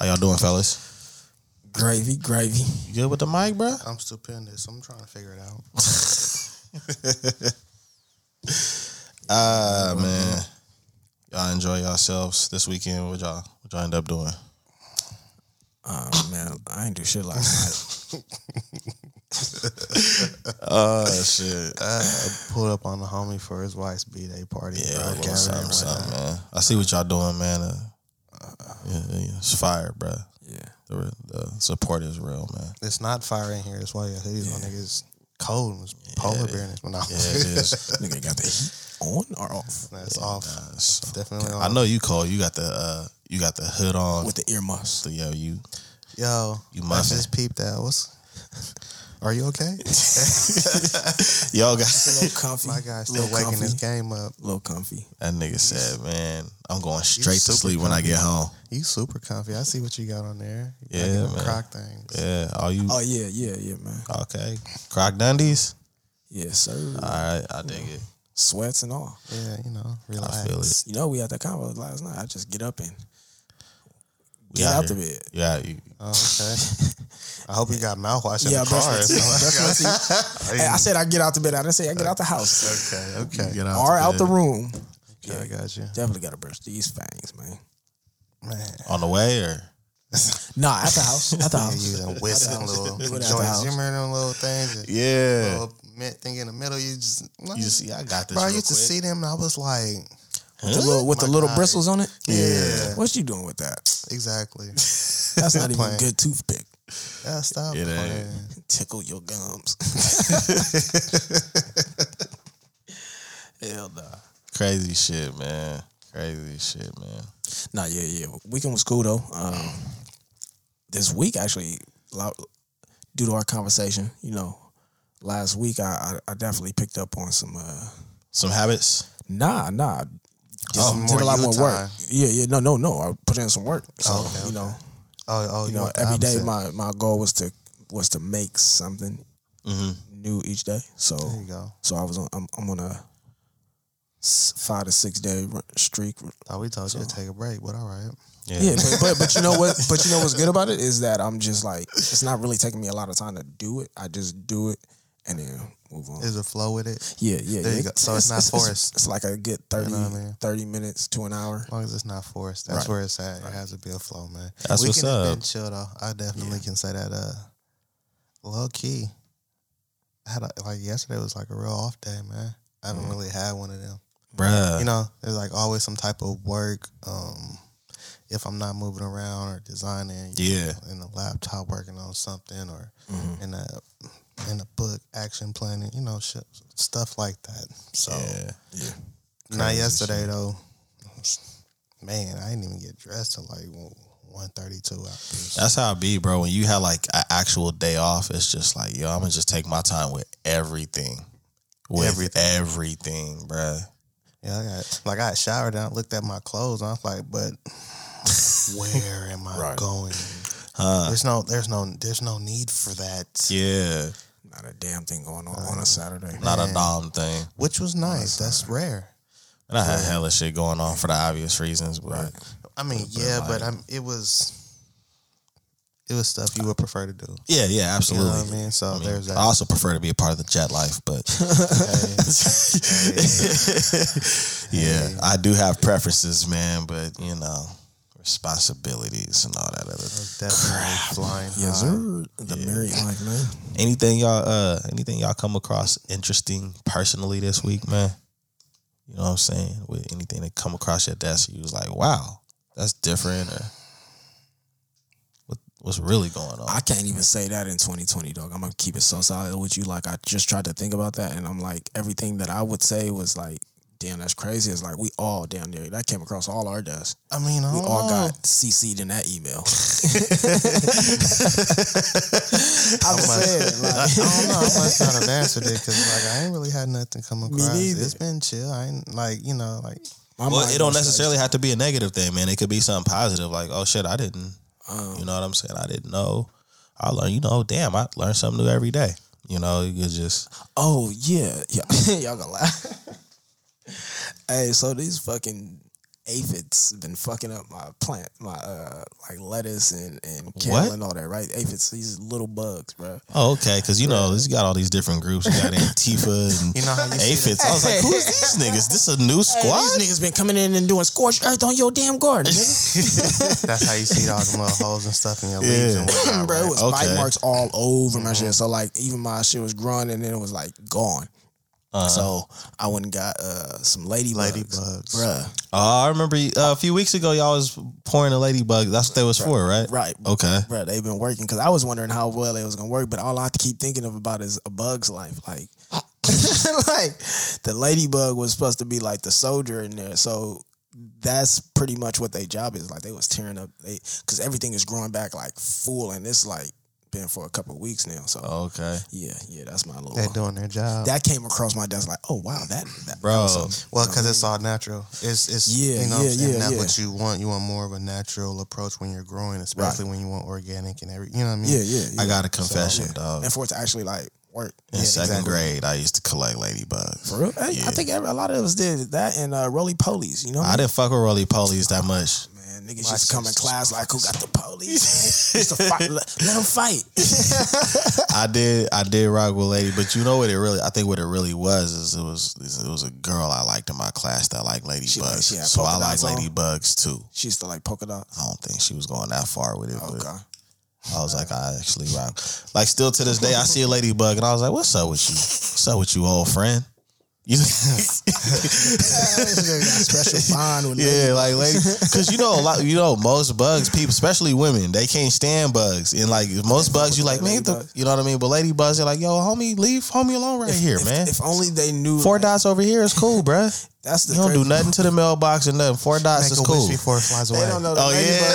How y'all doing, fellas? Gravy, gravy. You good with the mic, bro? I'm stupendous. I'm trying to figure it out. Man. Y'all enjoy yourselves this weekend. What y'all end up doing? Man, I ain't do shit last night. Oh, shit. I pulled up on the homie for his wife's B-Day party. Yeah, I got something, man. I see what y'all doing, man. Yeah, it's fire, bro. Yeah. The support is real, man. It's not fire in here. That's why your hoodies on, niggas cold. It was polar bear in this one. Yeah, it is. Nigga got the heat on or off? That's off. Nah, it's definitely on. I know you cold. You got the hood on. With the ear muffs. So, yo, you muffin. I just peeped that. Are you okay? Y'all got a little comfy. My guy's still waking comfy. This game up. A little comfy. That nigga said, man, I'm going straight to sleep when I get home. You super comfy. I see what you got on there. You man. Croc things. Yeah. Are you? Oh, yeah, man. Okay. Croc Dundies? Yes, sir. All right. I dig it. Sweats and all. Yeah, relax. I feel it. We had that convo last night. I just get up and get out the bed. Yeah, okay. I hope you got mouthwash in the car. So. I said I get out the bed. I didn't say I get out the house. Okay. Get out or the out the room. Okay, I got you. Definitely got to brush these fangs, man. On the way or? Nah, at the house. At the house. You done whisk them little joints. You remember them little things? Yeah. Little thing in the middle. You just see, I got this. Bro, I used to see them and I was like... With the little bristles on it? Yeah. What you doing with that? Exactly. That's not even a good toothpick. Yeah, stop playing. Tickle your gums. Hell nah. Crazy shit, man. Nah, yeah. Weekend was cool, though. This week, actually, due to our conversation, last week, I definitely picked up on some habits? Nah. Did a lot more work. Yeah. No. I put in some work. So, every day my goal was to make something new each day. So there you go. So I'm on a 5 to 6 day streak. Oh, we told you to take a break, but all right. Yeah. But you know what? But you know what's good about it is that I'm just like, it's not really taking me a lot of time to do it. I just do it and then move on. There's a flow with it. Yeah. There you go. So it's not forced. It's like a good 30 minutes to an hour. As long as it's not forced. That's where it's at. Right. It has to be a flow, man. That's what's up. We can been chill, though. I definitely can say that. Low key. I had yesterday was like a real off day, man. I haven't really had one of them. Bruh. There's like always some type of work. If I'm not moving around or designing. In the laptop working on something or in a... in a book, action planning, stuff like that. So, yeah. Not yesterday, though. Man, I didn't even get dressed till like 1:32 out there. That's how it be, bro. When you have like an actual day off, it's just like, yo, I'm going to just take my time with everything. Everything, bro. Yeah, I showered and I looked at my clothes. And I was like, but where am I going? There's no need for that. Yeah. Not a damn thing going on a Saturday. Man. Not a damn thing. Which was nice. That's rare. And I had hella shit going on for the obvious reasons, but I mean, it was stuff you would prefer to do. Yeah, absolutely. You know what I mean? So there's that. I also prefer to be a part of the jet life, but hey. I do have preferences, man, but responsibilities and all that other crap. Flying married life, man. Anything y'all come across interesting personally this week, man? You know what I'm saying? With anything that come across your desk, you was like, wow, that's different, or what's really going on? I can't even say that in 2020, dog. I'm gonna keep it so solid with you. Like, I just tried to think about that, and I'm like, everything that I would say was like, damn, that's crazy. It's like we all down there. That came across all our desks. I mean, we all got CC'd in that email. I don't know. I must not have answered it because I ain't really had nothing come across. It's been chill. I ain't it don't necessarily have to be a negative thing, man. It could be something positive, like, oh shit, I didn't. You know what I'm saying? I didn't know. I learned. Damn, I learn something new every day. You could just. Oh yeah, y'all gonna laugh. Hey, so these fucking aphids been fucking up my plant, my like lettuce and kale and all that, right? Aphids, these little bugs, bro. Oh, okay, because you know it's got all these different groups. You got Antifa and you know how you aphids. I was like, who's these niggas? This a new squad? Hey, these niggas been coming in and doing scorched earth on your damn garden, nigga. That's how you see all the little holes and stuff in your leaves and whatnot. Bro, it was bite marks all over my shit. So like, even my shit was growing and then it was like gone. So I went and got some ladybugs. Bruh. Oh, I remember a few weeks ago y'all was pouring a ladybug. That's what they was for, right? Right. Okay. Bruh, they've been working because I was wondering how well it was gonna work, but all I have to keep thinking of about is a bug's life. Like, like the ladybug was supposed to be like the soldier in there, so that's pretty much what their job is. Like they was tearing up, because everything is growing back like full, and it's like been for a couple of weeks now, so okay, yeah, that's my little. They're doing their job. That came across my desk like, oh wow, that bro. Well, because it's all natural. It's yeah, you know, that's what you want. You want more of a natural approach when you're growing, especially when you want organic and everything. You know what I mean? Yeah. I got a confession, dog. And for it to actually like work. In second grade, I used to collect ladybugs. For real? Yeah. I think a lot of us did that, and roly polies. You know, I didn't fuck with roly polies that much. Niggas used to come in class like, who got the police? Used to fight. Let them fight. I did rock with lady, but you know what it really, I think what it really was is it was a girl I liked in my class that liked ladybugs. So I like ladybugs too. She used to like polka dots. I don't think she was going that far with it. Okay. I was like, I actually rock. Like still to this day, I see a ladybug and I was like, what's up with you? What's up with you, old friend? Special bond with like lady, because you know a lot. You know most bugs, people, especially women, they can't stand bugs. And like most bugs, you like man, you know what I mean. But ladybugs, they're like, yo, homie, leave homie alone right here, man. If only they knew. Four dots over here is cool, bruh. That's the you don't do nothing to the mailbox or nothing. Four dots is cool. Before it flies away. They don't know the ladybug.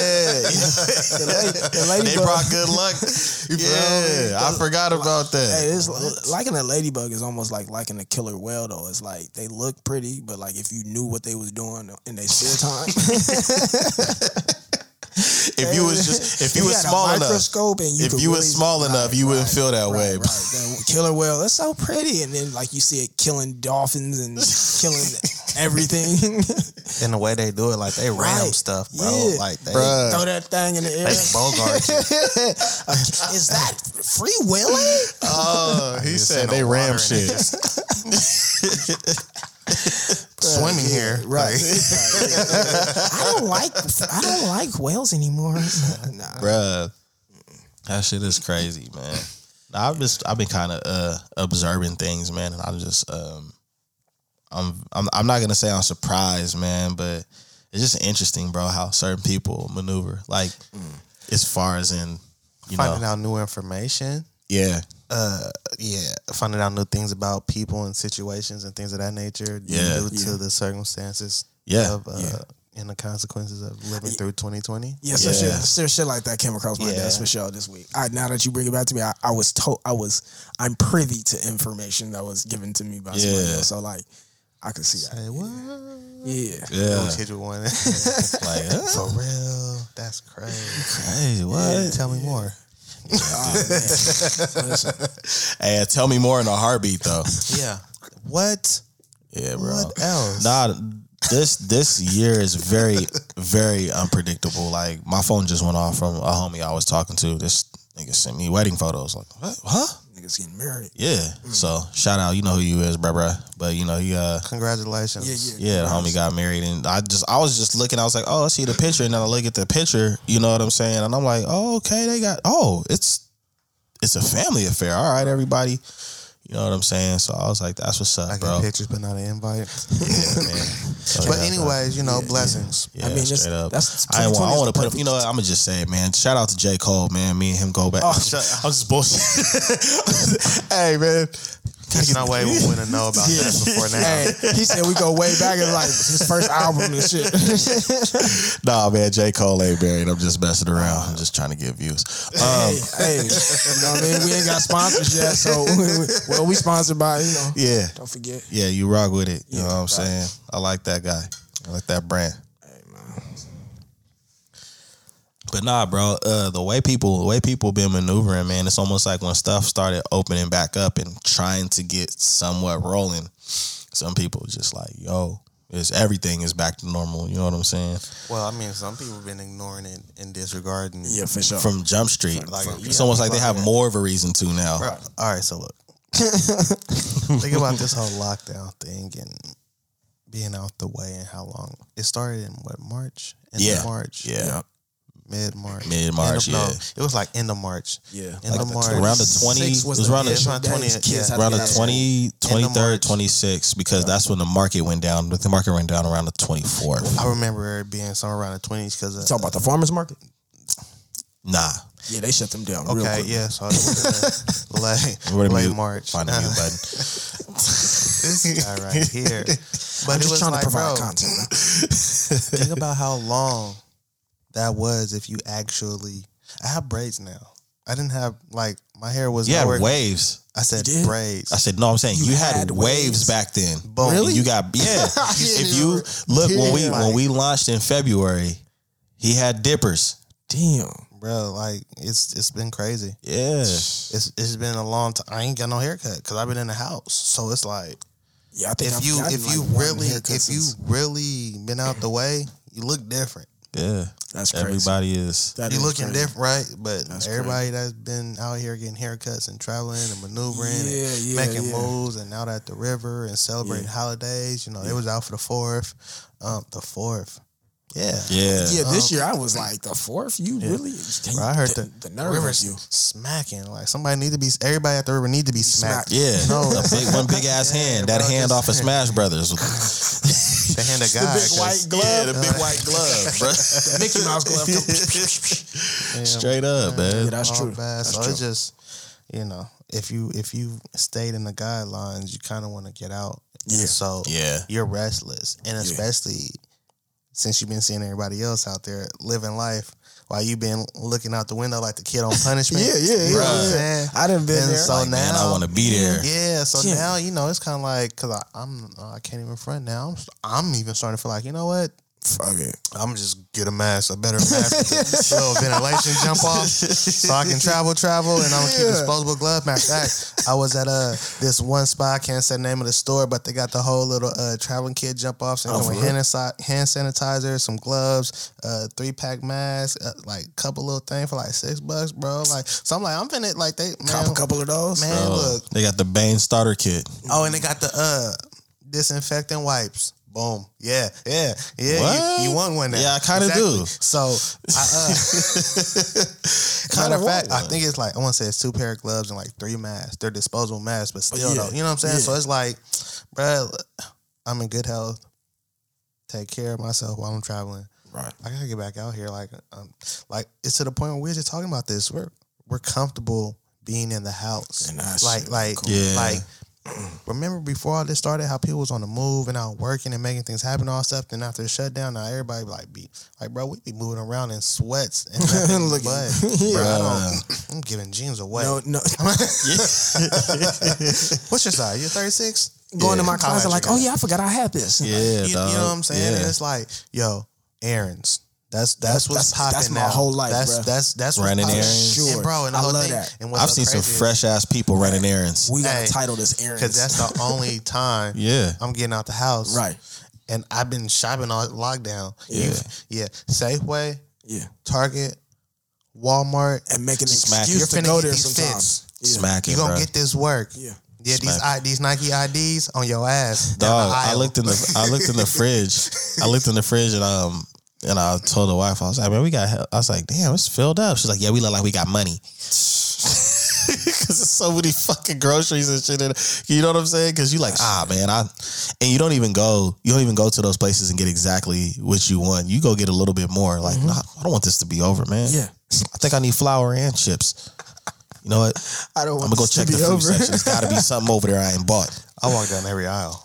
They brought good luck. Yeah, I forgot about that. Hey, it's liking a ladybug is almost like liking a killer whale, though. It's like they look pretty, but like if you knew what they was doing in their spare time. If you was small enough, you wouldn't feel that way. Right. That killer whale, that's so pretty, and then like you see it killing dolphins and killing everything. And the way they do it, like they ram stuff, bro. Yeah. Like they throw that thing in the air. They Bogart you. Is that free willing? Oh, he said they ram shit. Swimming here, right? I don't like whales anymore. Nah. Bruh, that shit is crazy, man. I've been kind of observing things, man, and I'm just I'm not gonna say I'm surprised, man, but it's just interesting, bro, how certain people maneuver, like as far as in finding out new information. Yeah. Finding out new things about people and situations and things of that nature due to the circumstances and the consequences of living through 2020. Yeah, so shit like that came across my desk for sure this week. Now that you bring it back to me, I'm privy to information that was given to me by somebody else. So like I could see that. Say what? Yeah. Always hit with one. Like for real, that's crazy. What? Yeah. Tell me more. Hey, tell me more in a heartbeat though. Yeah. What? Yeah, bro. What else? Nah, this year is very, very unpredictable. Like my phone just went off from a homie I was talking to. This nigga sent me wedding photos. Like, what? Huh? Niggas getting married. Yeah. So shout out, you know who you is, bruh. But you know he congratulations. Yeah, the homie got married and I was just looking, I was like, oh, I see the picture, and then I look at the picture, you know what I'm saying? And I'm like, oh, okay, they got it's a family affair. All right, everybody. You know what I'm saying? So I was like, that's what's up, bro. I got pictures, but not an invite. Yeah, man. So but anyways, blessings. Yeah, I mean, that's I want to put up, I'm going to just say, man, shout out to J. Cole, man. Me and him go back. Oh, I'm just bullshit. Hey, man. There's no way we wouldn't know about that before now. Hey, he said we go way back in like his first album and shit. Nah, man, J. Cole ain't buried. I'm just messing around. I'm just trying to get views. Hey, you know what I mean? We ain't got sponsors yet, so we sponsored by, Yeah. Don't forget. Yeah, you rock with it. You know what I'm saying? I like that guy. I like that brand. Hey, man. But nah, bro, the way people been maneuvering, man, it's almost like when stuff started opening back up and trying to get somewhat rolling, some people just like, yo, It's everything is back to normal. You know what I'm saying? Well, I mean, some people have been ignoring it and disregarding it. Yeah, for sure. From Jump Street. It's almost like they have more of a reason to now. Right. All right, so look. Think about this whole lockdown thing and being out the way and how long. It started in what, March? March. Yeah. Mid-March, yeah. No, it was like end of March. Yeah. End of March. Around the 20th. It was around the 20th. Around the 23rd, 26th, because that's when the market went down. The market went down around the 24th. I remember it being somewhere around the 20s. You talking about the farmer's market? Nah. Yeah, they shut them down real quick. Okay, yeah. So late March. Find a new button. This guy right here. But it was trying to provide content. Think about how long that was if you actually... I have braids now. I didn't have... Like, my hair was... You had waves. I said braids. I said, no, I'm saying you had waves back then. Boom. Really? You got... Yeah. If you... Look, when we launched in February, he had dippers. Damn. Bro, like, it's been crazy. Yeah. It's been a long time. I ain't got no haircut because I've been in the house. So it's like... Yeah, I think if you really been out the way, you look different. Yeah, that's crazy. Everybody is. You looking different, right? But that's everybody crazy. That's been out here getting haircuts and traveling and maneuvering and making moves and out at the river and celebrating holidays. You know, they was out for the 4th. Yeah. Yeah. Yeah, this year I was like, the 4th? You really? Bro, I heard the nerve of you. Smacking. Like, everybody at the river need to be smacked. Yeah. No. One big ass hand. That hand off of Smash Brothers. The hand of God. The big white glove. Yeah, the big white glove, bro. The Mickey Mouse glove. Damn, straight up, man. Yeah, that's true. That's true. It's just, you know, if you stayed in the guidelines, you kind of want to get out. Yeah. And so you're restless. And especially... Since you've been seeing everybody else out there living life while you've been looking out the window like the kid on punishment. Yeah. I done been there. So like, now, man, I want to be there. Yeah, so now, you know, it's kind of like, because I can't even front now. I'm even starting to feel like, you know what? Fuck it. I'm just get a better mask with a little ventilation jump off so I can travel and I'm going to keep disposable glove. Matter of fact, I was at this one spot, I can't say the name of the store, but they got the whole little traveling kit jump offs and doing hand sanitizer, some gloves, 3-pack mask, like a couple little things for like $6, bro. Like, so I'm like, I'm finna, like, they cop a couple of those. Man, look. They got the Bane starter kit. Oh, and they got the disinfectant wipes. Boom. Yeah. You want one now. Yeah, I kind of do. So, matter of fact, I think it's like, I want to say it's 2 pair of gloves and like 3 masks. They're disposable masks, but still, though. You know what I'm saying? Yeah. So it's like, bro, I'm in good health. Take care of myself while I'm traveling. Right. I got to get back out here. Like it's to the point where we're just talking about this. We're comfortable being in the house. And like, remember before all this started, how people was on the move and out working and making things happen and all stuff. Then after the shutdown, now everybody be like, bro, we be moving around in sweats and nothing but, bro, I'm giving jeans away. No. What's your size? You're 36. Going to my closet like, I forgot I had this. Yeah, like, you know what I'm saying? Yeah. And it's like, yo, errands. That's what's popping. That's my whole life. That's running errands, sure. And bro. And I love that. And I've seen some fresh ass people running errands. We gotta title this errands because that's the only time. I'm getting out the house, right? And I've been shopping all lockdown. Yeah. Safeway. Yeah. Target. Walmart. And making an excuse to go there sometimes. Smacking. You gonna get this work. Yeah. Yeah, these Nike IDs on your ass. Dog. I looked in the fridge. And And I told the wife, I was like, man, we got help. I was like, damn, it's filled up. She's like, yeah, we look like we got money. Because there's so many fucking groceries and shit in it. You know what I'm saying? Because you like, man. And you don't even go to those places and get exactly what you want. You go get a little bit more. Like, nah, I don't want this to be over, man. Yeah. I think I need flour and chips. You know what? I'm going to go check the food section. There's got to be something over there I ain't bought. I walk down every aisle.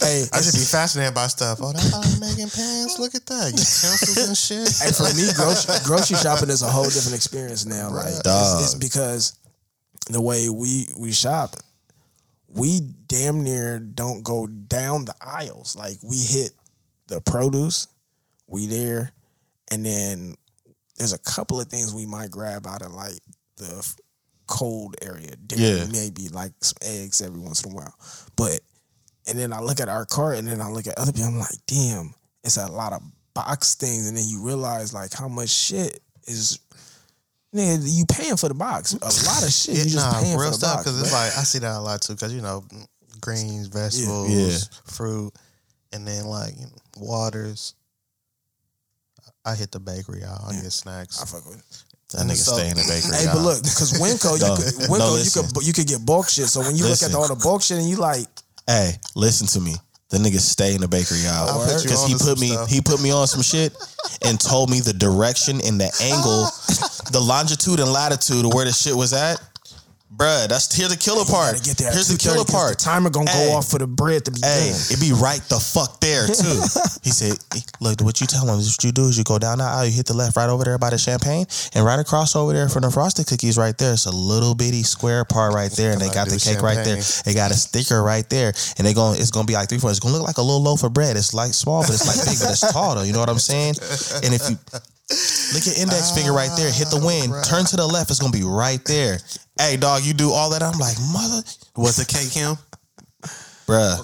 Hey, I should be fascinated by stuff. Oh, that's how I'm making pants. Look at that. Utensils and shit. Hey, for me, grocery shopping is a whole different experience now. Right, like, it's because the way we shop, we damn near don't go down the aisles. Like, we hit the produce, we there, and then there's a couple of things we might grab out of like the cold area. Maybe like some eggs every once in a while. But And then I look at our cart, and then I look at other people. I'm like, damn, it's a lot of box things. And then you realize, like, how much shit is... Nigga, you paying for the box. A lot of shit. You just paying for the stuff, box. Because it's like, I see that a lot, too. Because, you know, greens, vegetables, fruit, and then, like, you know, waters. I hit the bakery. I get snacks. I fuck with it. That nigga stay in the bakery. Hey, but look, because Winco, you could get bulk shit. So when you look at all the bulk shit and you like... Hey, listen to me. The nigga stay in the bakery aisle because he put me on some shit and told me the direction and the angle, the longitude and latitude of where the shit was at. Bruh, here's the killer part. Here's the killer part. The timer gonna go off for the bread to be done. It be right the fuck there too. He said, look, what you tell him is what you do is you go down the aisle, you hit the left right over there by the champagne, and right across over there from the frosted cookies right there. It's a little bitty square part right there, and they got the cake right there. They got a sticker right there, and it's gonna be like 3 foot. It's gonna look like a little loaf of bread. It's like small, but it's like big, but it's tall though. You know what I'm saying? And if you look at index finger right there, hit the wind, turn to the left, it's gonna be right there. Hey dog, you do all that. I'm like, mother, was the cake him? Bruh.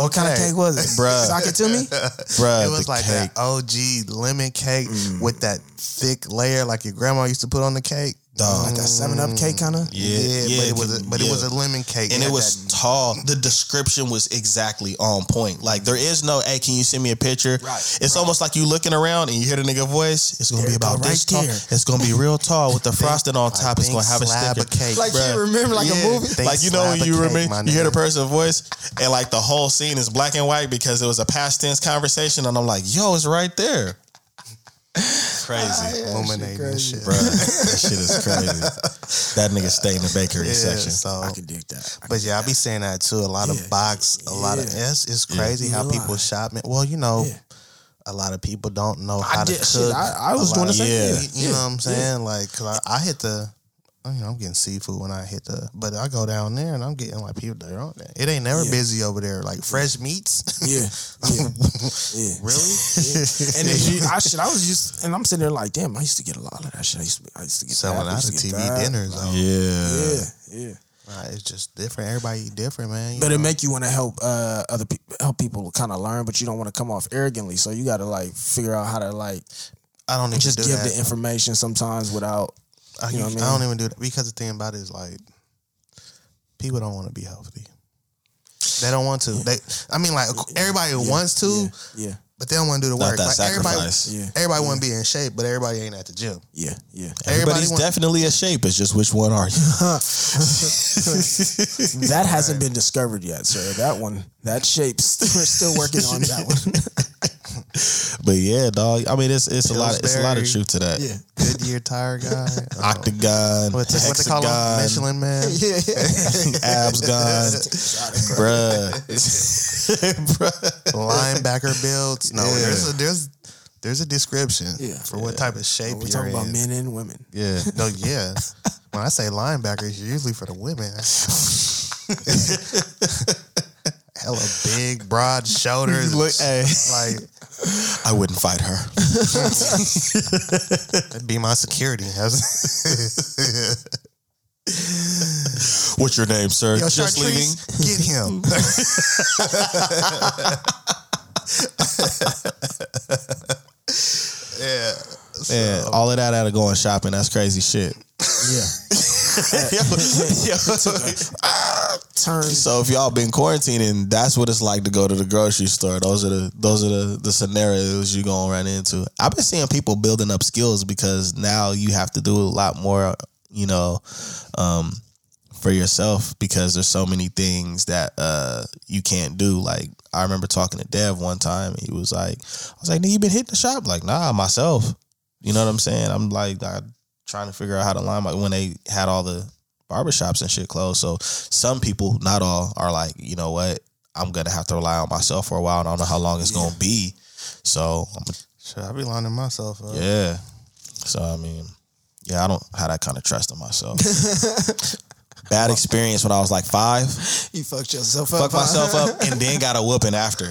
What kind of cake was it? Bruh. Sock it to me? Bruh. It was like cake. That OG lemon cake with that thick layer like your grandma used to put on the cake. Dog. Like that 7-Up cake kind of? Yeah, but it was a lemon cake. And it was tall. The description was exactly on point. Like, there is no, hey, can you send me a picture? Right, it's almost like you looking around and you hear the nigga voice. It's going to be about this tall. It's going to be real tall with the frosting on top. It's going to have a sticker. Like, you remember, like a movie? Like, you know when you remember, you hear the person's voice and, like, the whole scene is black and white because it was a past tense conversation. And I'm like, yo, it's right there. Crazy. Illuminating shit. Bro, that shit is crazy. That nigga stay in the bakery section. So, I can dig that. But I be saying that too. A lot of box, a lot of it's crazy how people shop. Well, you know, a lot of people don't know how to cook. I was doing the same thing. You know what I'm saying? Like, cause I hit the, you know, I'm getting seafood when I hit the, but I go down there and I'm getting like people there on there. It ain't never busy over there. Like fresh meats. Really? Yeah. And I'm sitting there like, damn, I used to get a lot of that shit. I used to get selling out of TV dinners. Like, yeah. Right, it's just different. Everybody eat different, man. But it make you want to help other people, help people kind of learn, but you don't want to come off arrogantly. So you got to like figure out how to like. I don't need just to do give that. The information sometimes without. You know what I mean? I don't even do that because the thing about it is like people don't want to be healthy. They don't want to. Yeah. Everybody wants to, but they don't want to do the work. Like sacrifice. Everybody want to be in shape, but everybody ain't at the gym. Yeah. Everybody's definitely in shape. It's just which one are you? That hasn't been discovered yet, sir. That one, that shape's we're still working on that one. But yeah, dog. I mean, it's a lot. It's a lot of truth to that. Yeah, Goodyear tire guy, Octagon, what they call him, Michelin man, abs gun, bruh, linebacker builds. No, there's a description for what type of shape you're in. We're talking about men and women. Yeah, no, yeah. When I say linebacker, it's usually for the women. Hella big, broad shoulders. Look, hey. Like, I wouldn't fight her. That'd be my security. What's your name, sir? Yo, just leaving. Get him. Yeah. So. Man, all of that out of going shopping. That's crazy shit. Yeah. So if y'all been quarantining, that's what it's like to go to the grocery store. Those are the scenarios you gonna run into. I've been seeing people building up skills because now you have to do a lot more, you know, for yourself because there's so many things that you can't do. Like I remember talking to Dev one time. And he was like, I was like, nigga, you been hitting the shop? Like, nah, myself. You know what I'm saying? I'm like, trying to figure out how to line up when they had all the barbershops and shit closed. So some people, not all, are like, you know what? I'm going to have to rely on myself for a while. And I don't know how long it's going to be. So I be lining myself up. Yeah. So, I mean, yeah, I don't have that kind of trust in myself. bad experience when I was like 5. You fucked yourself up. Fucked myself up and then got a whooping after.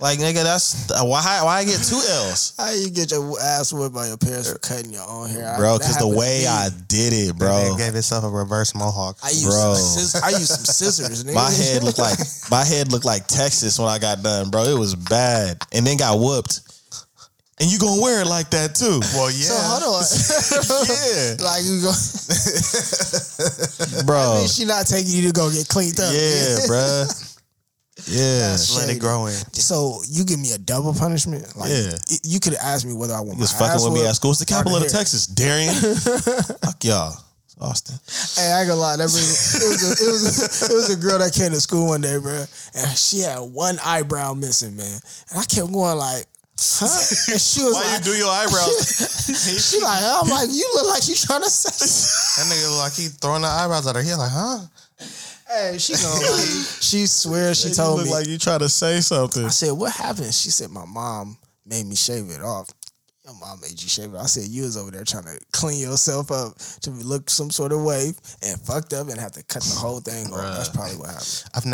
Like, nigga, that's why I get 2 L's. How you get your ass whipped by your parents for cutting your own hair? Bro, because the way I did it, bro. Gave itself a reverse mohawk. I used some scissors, nigga. My head looked like Texas when I got done, bro. It was bad. And then got whooped. And you gonna wear it like that too? Well, yeah. So hold on. Yeah. Like you go, bro. I mean, she not taking you to go get cleaned up. Yeah, bro. Yeah, let it grow in. So you give me a double punishment. Like, yeah, you could ask me whether I want. You was fucking with me at school. It's the capital of Texas, Darien. Fuck y'all. Austin. Hey, I ain't gonna lie. That really, it was a girl that came to school one day, bro, and she had one eyebrow missing, man. And I kept going like, huh? And she was, why like, you do your eyebrows? She like, I'm like, you look like you trying to say something. That nigga look like he throwing the eyebrows at her. He like, huh? Hey, she gonna like, she swears she told me, like, you try to say something. I said, what happened? She said, my mom made me shave it off. Your mom made you shave it. I said, you was over there trying to clean yourself up to look some sort of way and fucked up and have to cut the whole thing off. That's probably what happened. I've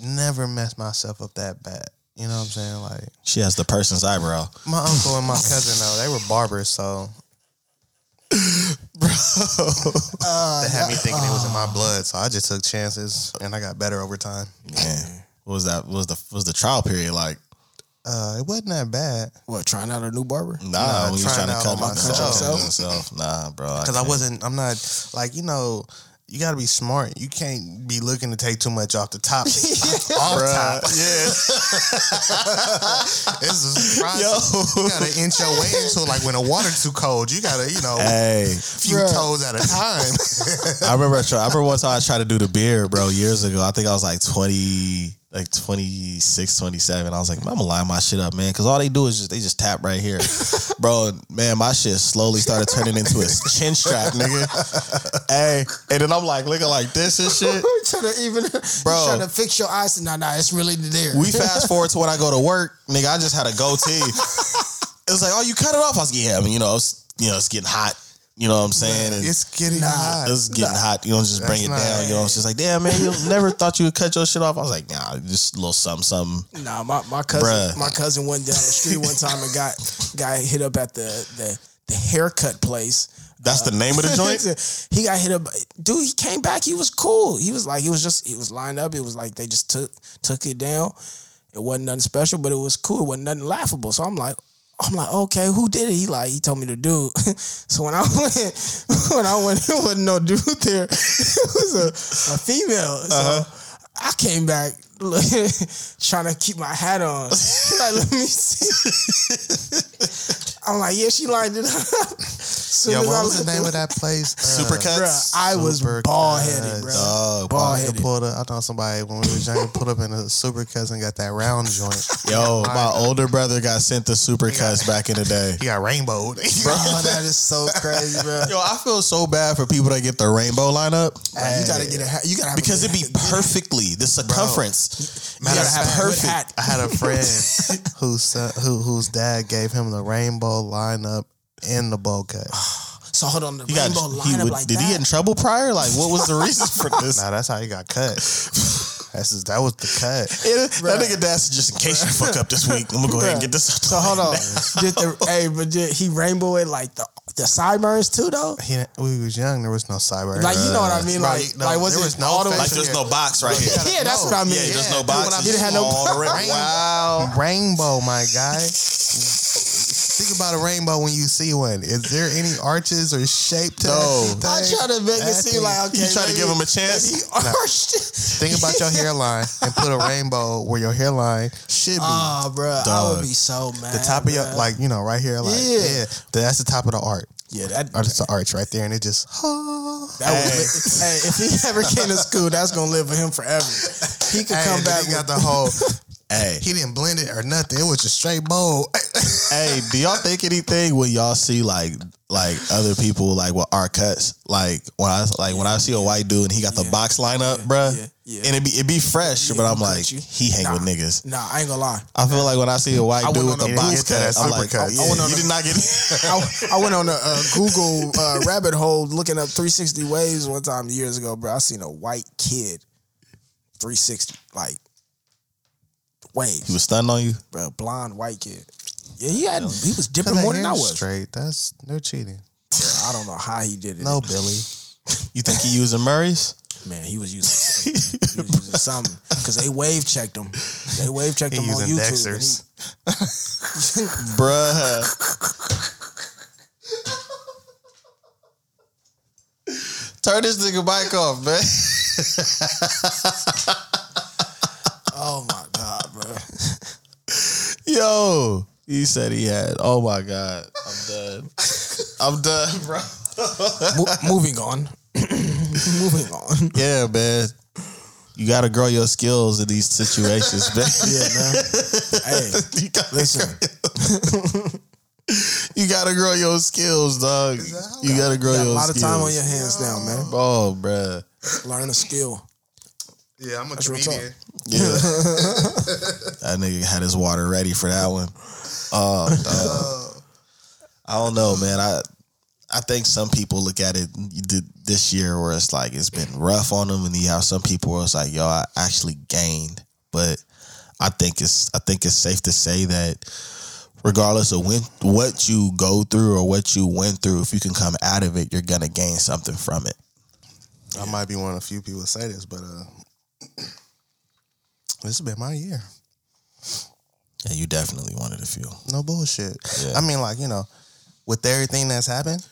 never messed myself up that bad. You know what I'm saying? Like, she has the person's eyebrow. My uncle and my cousin, though, they were barbers, so. Bro. That had me thinking it was in my blood, so I just took chances, and I got better over time. Yeah. What was that? What was the trial period like? It wasn't that bad. What, trying out a new barber? Nah, we was trying to cut myself. Nah, bro. Because I'm not, like, you know, you gotta be smart. You can't be looking to take too much off the top. Off the top. Yeah. It's a surprise. Yo. You gotta inch your way into it. Like when the water's too cold, you gotta, you know, few toes at a time. I remember one time I tried to do the beard, bro, years ago. I think I was like 26, 27. I was like, I'm gonna line my shit up, man, because all they do is they just tap right here. Bro, man, my shit slowly started turning into a chin strap, nigga. Hey, and then I'm like looking like this and shit. Trying to fix your eyes. Nah, it's really there. We fast forward to when I go to work, nigga, I just had a goatee. It was like, oh, you cut it off? I was like, yeah, I mean, it's getting hot. You know what I'm saying? Man, it's getting hot. You don't just bring it down. You know, it's just like, damn, man, you never thought you would cut your shit off. I was like, nah, just a little something, something. Nah, my cousin went down the street one time and got hit up at the haircut place. That's the name of the joint? He got hit up. Dude, he came back. He was cool. He was like, he was lined up. It was like they just took it down. It wasn't nothing special, but it was cool. It wasn't nothing laughable. So I'm like, okay, who did it? He told me the dude. So when I went, there wasn't no dude there. It was a female. So I came back trying to keep my hat on. She's like, let me see. I'm like, yeah, she lined it up. Yo, what was the name of that place? Supercuts. I was bald-headed, bro. Bald-headed. I thought somebody, when we was young, pulled up in a Supercuts and got that round joint. Yo, my older brother got sent to Supercuts back in the day. He got rainbowed. Bro, that is so crazy, bro. Yo, I feel so bad for people that get the rainbow lineup. Like, you gotta get a hat. You gotta have because it'd be perfectly the circumference. Bro, you gotta have perfect. I had a friend whose dad gave him the rainbow lineup and the bowl cut. So hold on, the he rainbow got, lineup would, like did that? Did he get in trouble prior? Like, what was the reason for this? Nah, that's how he got cut. That was the cut. That nigga that's just in case you fuck up this week. I'm gonna go ahead and get this. So hold on, did he rainbow it like the sideburns too though? We was young. There was no sideburns. Like you know what I mean? Like, no, like was there was no all the like there's no box right here. Yeah, that's what I mean. Yeah, there's no box. I didn't have no box. Wow, rainbow, my guy. Think about a rainbow when you see one. Is there any arches or shape to it? No. I try to make it seem like, okay, you try to give him a chance? No. Think about your hairline and put a rainbow where your hairline should be. Oh, bro. Dog. I would be so mad. The top of your, like, you know, right here. Like, yeah. That's the top of the arch. Yeah, that's an arch right there, and it just. Hey, if he ever came to school, that's going to live with him forever. He could come back. He got the whole. Hey. He didn't blend it or nothing. It was just straight bowl. Hey, do y'all think anything when y'all see like other people like with our cuts? Like when I see a white dude and he got the box lineup, bruh. Yeah. Yeah. And it be fresh, but I'm like, he hang with niggas. Nah, I ain't gonna lie. I feel like when I see a white dude with a box cut, I'm like, you did not get it. I went on a Google rabbit hole looking up 360 waves one time years ago, bro. I seen a white kid 360 like waves. He was stunting on you, bro. Blonde white kid. Yeah, he was dipping more than I was. Straight. That's no cheating. Bro, I don't know how he did it. No, Billy. You think he using Murray's? Man, he was using something because they wave checked him. They wave checked him on YouTube. Dexters. Bruh, turn this nigga mic off, man. Oh my god, bro. Yo, he said he had. Oh my god, I'm done, bro. Moving on. Moving on. Yeah, man. You gotta grow your skills in these situations, man. Yeah, man. Hey, listen. You gotta grow your skills, dog. You gotta grow your skills. You got a lot of time on your hands now, man. Oh, bro. Learn a skill. Yeah, I'm a comedian. Yeah. That nigga had his water ready for that one. Oh, I don't know, man. I think some people look at it this year where it's like it's been rough on them, and you have some people where it's like, yo, I actually gained. But I think it's safe to say that regardless of what you go through or what you went through, if you can come out of it, you're gonna gain something from it. I might be one of the few people to say this, but this has been my year. Yeah, you definitely wanted to feel. No bullshit. Yeah. I mean, like, you know, with everything that's happened.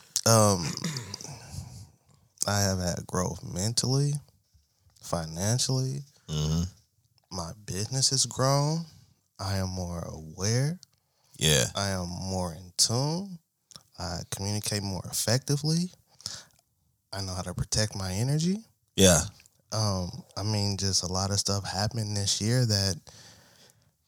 I have had growth mentally, financially. Mm-hmm. My business has grown. I am more aware. Yeah. I am more in tune. I communicate more effectively. I know how to protect my energy. Yeah. I mean, just a lot of stuff happened this year that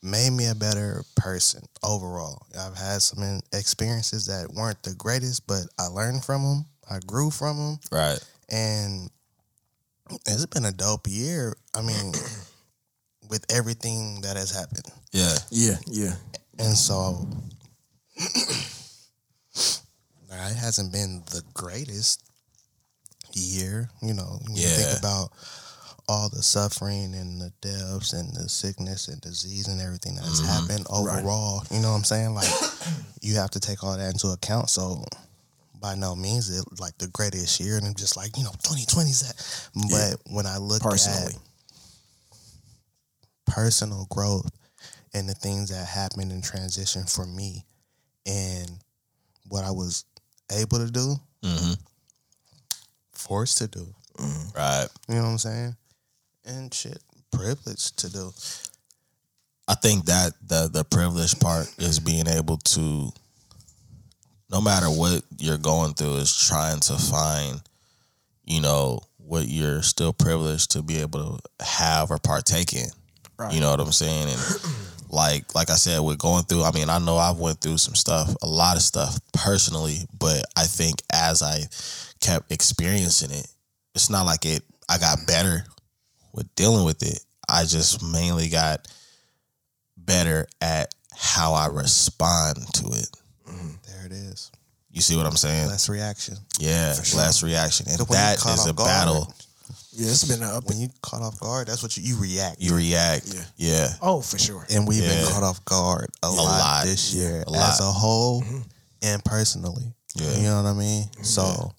made me a better person overall. I've had some experiences that weren't the greatest, but I learned from them. I grew from them. Right. And it's been a dope year. I mean, with everything that has happened. Yeah. Yeah. Yeah. And so it hasn't been the greatest year, you know, when you think about all the suffering and the deaths and the sickness and disease and everything that's happened overall. Right. You know what I'm saying? Like, you have to take all that into account. So by no means is it like the greatest year, and I'm just like, you know, 2020's that. But when I look at personal growth and the things that happened in transition for me and what I was able to do, forced to do. Right. You know what I'm saying? And shit, privileged to do. I think that the privilege part is being able to, no matter what you're going through, is trying to find, you know, what you're still privileged to be able to have or partake in. Right. You know what I'm saying? And like I said, we're going through, I mean, I know I've went through some stuff, a lot of stuff personally, but I think as I kept experiencing it, it's not like I got better with dealing with it. I just mainly got better at how I respond to it. There it is. You see what I'm saying? Less reaction. Yeah, sure. Less reaction. And that is a battle. Yeah, it's been when you caught off guard, that's what you react. You react. Yeah. Oh, for sure. And we've been caught off guard a lot this year. A lot. As a whole and personally. Yeah. You know what I mean? Mm-hmm. So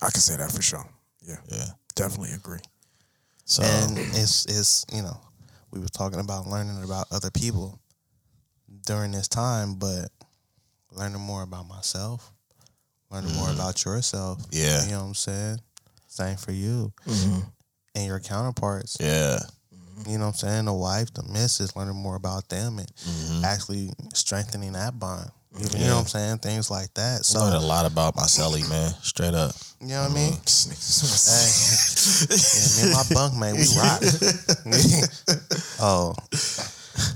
I can say that for sure. Yeah. Definitely agree. So, and it's you know, we were talking about learning about other people during this time, but learning more about myself, learning more about yourself. Yeah. You know what I'm saying? Same for you and your counterparts. Yeah. You know what I'm saying? The wife, the missus, learning more about them and actually strengthening that bond. You know what I'm saying? Things like that. So I learned a lot about my celly, man. Straight up. You know what I mean? Hey, me and my bunkmate, we rock.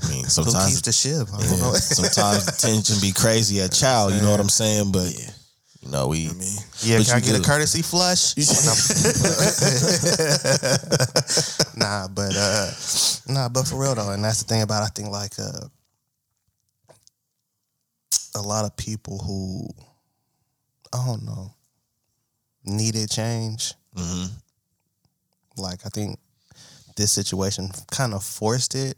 I mean, sometimes who keeps the ship? I don't know. Sometimes the tension be crazy at child. You know what I'm saying? But You know, we... I mean, yeah, can I get a courtesy flush? Nah, but for real, though, and that's the thing about, I think, like, a lot of people who, I don't know, needed change. Mm-hmm. Like, I think this situation kind of forced it,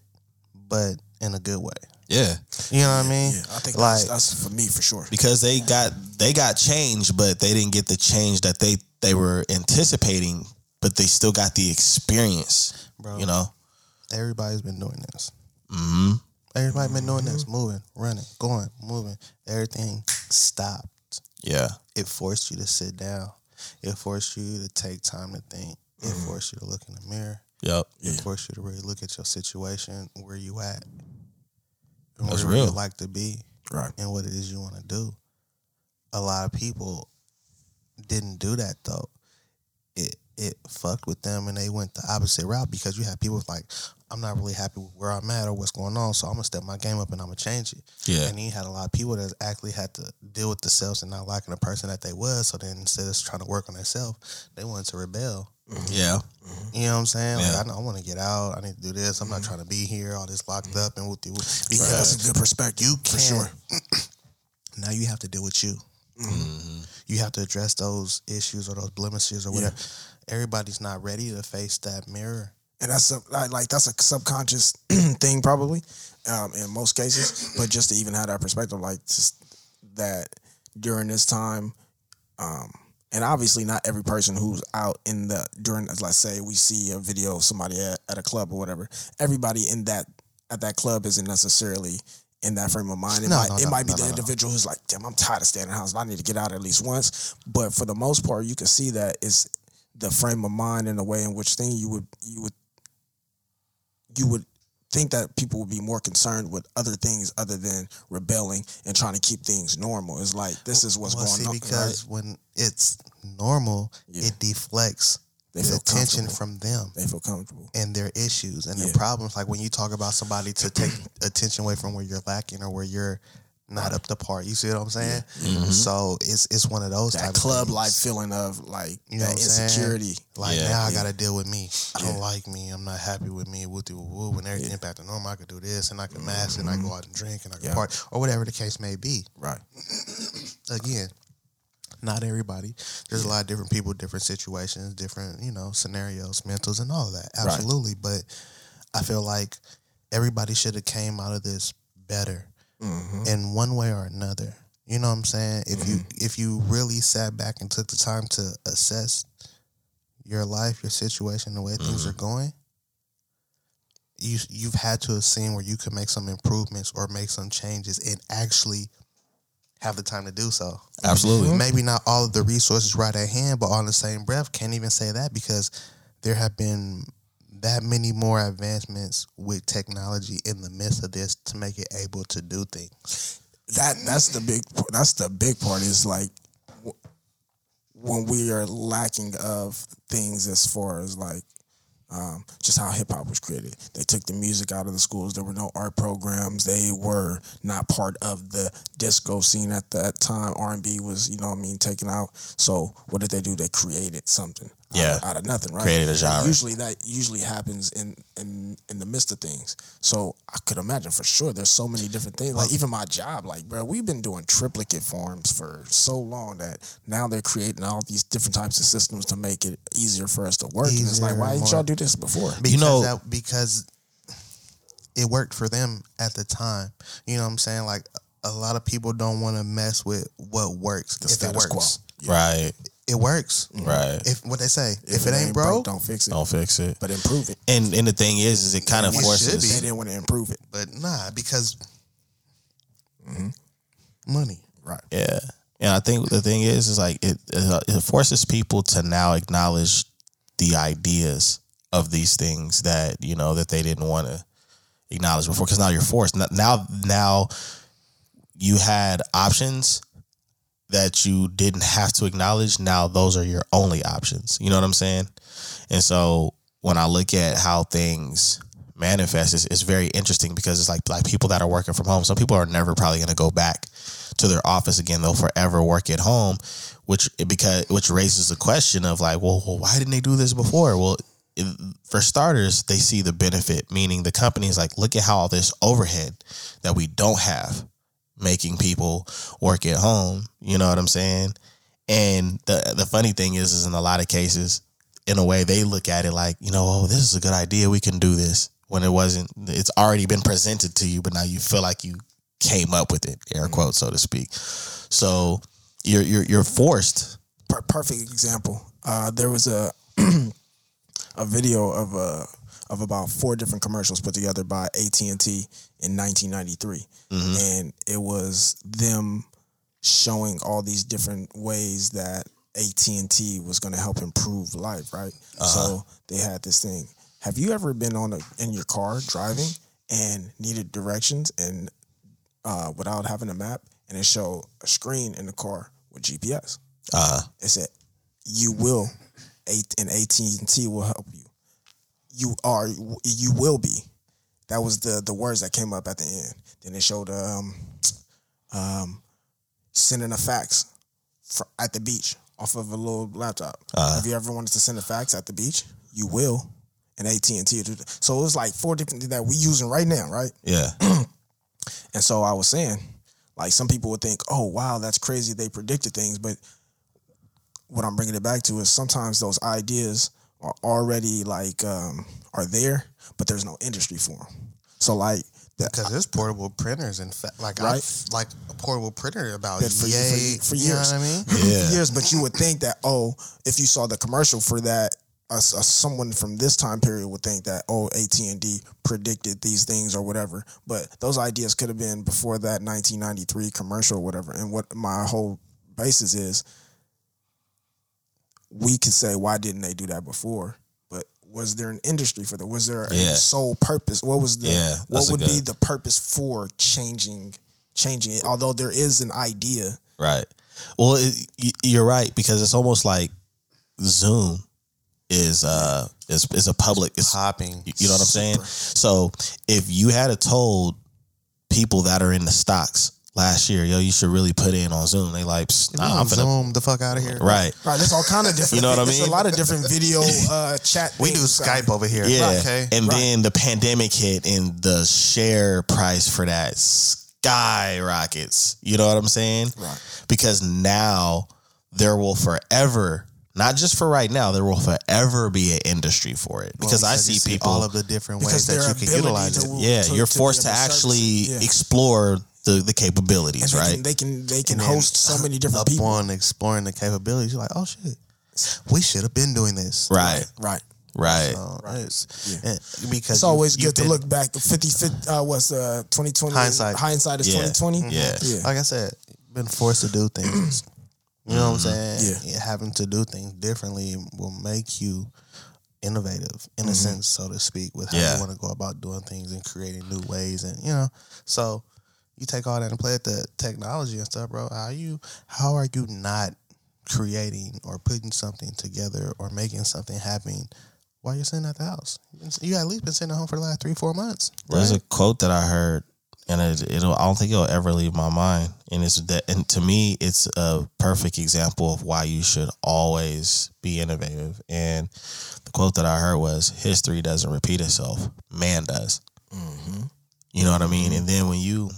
but in a good way. Yeah. You know what I mean? Yeah, I think like, that's for me, for sure. Because they got changed, but they didn't get the change that they were anticipating, but they still got the experience. Bro, you know? Everybody's been doing this. Mm-hmm. Everybody's been doing this, moving, running, going, moving. Everything stopped. Yeah. It forced you to sit down. It forced you to take time to think. It forced you to look in the mirror. Yep. It forced you to really look at your situation, where you at. And that's where you would like to be, right? And what it is you want to do. A lot of people didn't do that though. It fucked with them, and they went the opposite route because you have people like, I'm not really happy with where I'm at or what's going on, so I'm gonna step my game up and I'm gonna change it. Yeah. And then you had a lot of people that actually had to deal with themselves and not liking the person that they was. So then instead of trying to work on themselves, they wanted to rebel. Mm-hmm. Yeah. Mm-hmm. You know what I'm saying? Yeah. Like, I want to get out. I need to do this. I'm not trying to be here, all this locked up and whoopty whoop. Because that's a good perspective. You can. For sure. Now you have to deal with you. Mm-hmm. You have to address those issues or those blemishes or whatever. Yeah. Everybody's not ready to face that mirror. And that's a subconscious thing probably in most cases. But just to even have that perspective, like just that during this time, and obviously not every person who's out in the during, let's say we see a video of somebody at a club or whatever, everybody in that at that club isn't necessarily in that frame of mind. It might be the individual who's like, damn, I'm tired of staying in the house. I need to get out at least once. But for the most part, you can see that it's the frame of mind and the way in which thing you would think that people would be more concerned with other things other than rebelling and trying to keep things normal. It's like, this is what's going on. Because when it's normal, it deflects the attention from them. They feel comfortable. And their issues and their problems. Like when you talk about somebody to take attention away from where you're lacking or where you're not up to par. You see what I'm saying? Yeah. Mm-hmm. So it's one of those that club life feeling of like, you know, that insecurity. Like now I gotta deal with me. I don't like me. I'm not happy with me. When everything back to normal, I could do this and I could mask and I go out and drink and I could party or whatever the case may be. Right. Again, not everybody. There's a lot of different people, different situations, different, you know, scenarios, mentals and all that. Absolutely. Right. But I feel like everybody should have came out of this better. Mm-hmm. In one way or another. You know what I'm saying? If you really sat back and took the time to assess your life, your situation, the way things are going, you've had to have seen where you could make some improvements or make some changes and actually have the time to do so. Absolutely. Mm-hmm. Maybe not all of the resources right at hand, but on the same breath, can't even say that because there have been that many more advancements with technology in the midst of this to make it able to do things. That's the big part is like when we are lacking of things as far as like just how hip hop was created. They took the music out of the schools. There were no art programs. They were not part of the disco scene at that time. R&B was, you know what I mean, taken out. So what did they do? They created something. Yeah. Out of nothing, right? Created a genre. Usually that happens in the midst of things. So I could imagine for sure there's so many different things. Like even my job, like bro, we've been doing triplicate forms for so long that now they're creating all these different types of systems to make it easier for us to work. Easier, and it's like, why didn't y'all do this before? Because it worked for them at the time. You know what I'm saying? Like a lot of people don't want to mess with what works. The status quo. Yeah. Right. It works. Right. If what they say, if it ain't broke, don't fix it. Don't fix it. But improve it. And the thing is it kind of forces. They didn't want to improve it. But nah, because money. Right. Yeah. And I think the thing is like it forces people to now acknowledge the ideas of these things that, you know, that they didn't want to acknowledge before. Because now you're forced. Now you had options that you didn't have to acknowledge. Now those are your only options. You know what I'm saying? And so when I look at how things manifest, it's very interesting because it's like people that are working from home. Some people are never probably going to go back to their office again. They'll forever work at home, which raises the question of like, well, why didn't they do this before? Well, for starters, they see the benefit, meaning the company's like, look at how all this overhead that we don't have making people work at home. You know what I'm saying? And the funny thing is in a lot of cases, in a way, they look at it like, you know, oh, this is a good idea. We can do this, when it wasn't. It's already been presented to you, but now you feel like you came up with it, air quotes, so to speak. So you're forced. Perfect example. There was a video of about 4 different commercials put together by AT&T in 1993, and it was them showing all these different ways that AT&T was going to help improve life, right? So they had this thing. Have you ever been in your car driving and needed directions and without having a map, and it showed a screen in the car with GPS? It said, "You will, and AT&T will help you. You will be." That was the words that came up at the end. Then it showed sending a fax at the beach off of a little laptop. Have you ever wanted to send a fax at the beach? You will, and AT&T. So it was like 4 different things that we're using right now, right? Yeah. And so I was saying, like, some people would think, oh, wow, that's crazy, they predicted things. But what I'm bringing it back to is sometimes those ideas are already, like, are there, but there's no industry for them. So, like, because there's portable printers, in fact, like, right? Like a portable printer about for years. You know what I mean? Yeah. Years, but you would think that, oh, if you saw the commercial for that, someone from this time period would think that, oh, AT&T predicted these things or whatever. But those ideas could have been before that 1993 commercial or whatever. And what my whole basis is, we could say, why didn't they do that before? Was there an industry for that? Was there a sole purpose? What was the what would be the purpose for changing it? Although there is an idea, right? Well, you're right, because it's almost like Zoom is a public, it's popping. You know what I'm saying? So if you had told people that are in the stocks last year, yo, you should really put in on Zoom. They like, nah, I'm finna Zoom the fuck out of here. Right. Right. There's all kind of different. You know what I mean? There's a lot of different video chat. We do Skype over here. Yeah. Right, okay. And then the pandemic hit, and the share price for that skyrockets. You know what I'm saying? Right. Because now there will forever, not just for right now, there will forever be an industry for it, because I see people all of the different ways that you can utilize it. Yeah, you're forced to actually explore the capabilities, and right? They can host so many different people. Upon exploring the capabilities, you're like, oh shit, we should have been doing this. Right, right, right. So, right. Because it's always good to look back. 2020 hindsight is 2020. Yeah. Like I said, been forced to do things. You know what I'm saying? Yeah. Having to do things differently will make you innovative, in a sense, so to speak, with how you want to go about doing things and creating new ways, and so. You take all that and play at the technology and stuff, bro. How are you not creating or putting something together or making something happen while you're sitting at the house? You at least been sitting at home for the last 3-4 months. Right? There's a quote that I heard, and I don't think it'll ever leave my mind. And it's that, and to me, it's a perfect example of why you should always be innovative. And the quote that I heard was, "History doesn't repeat itself; man does." Mm-hmm. You know what I mean? And then when you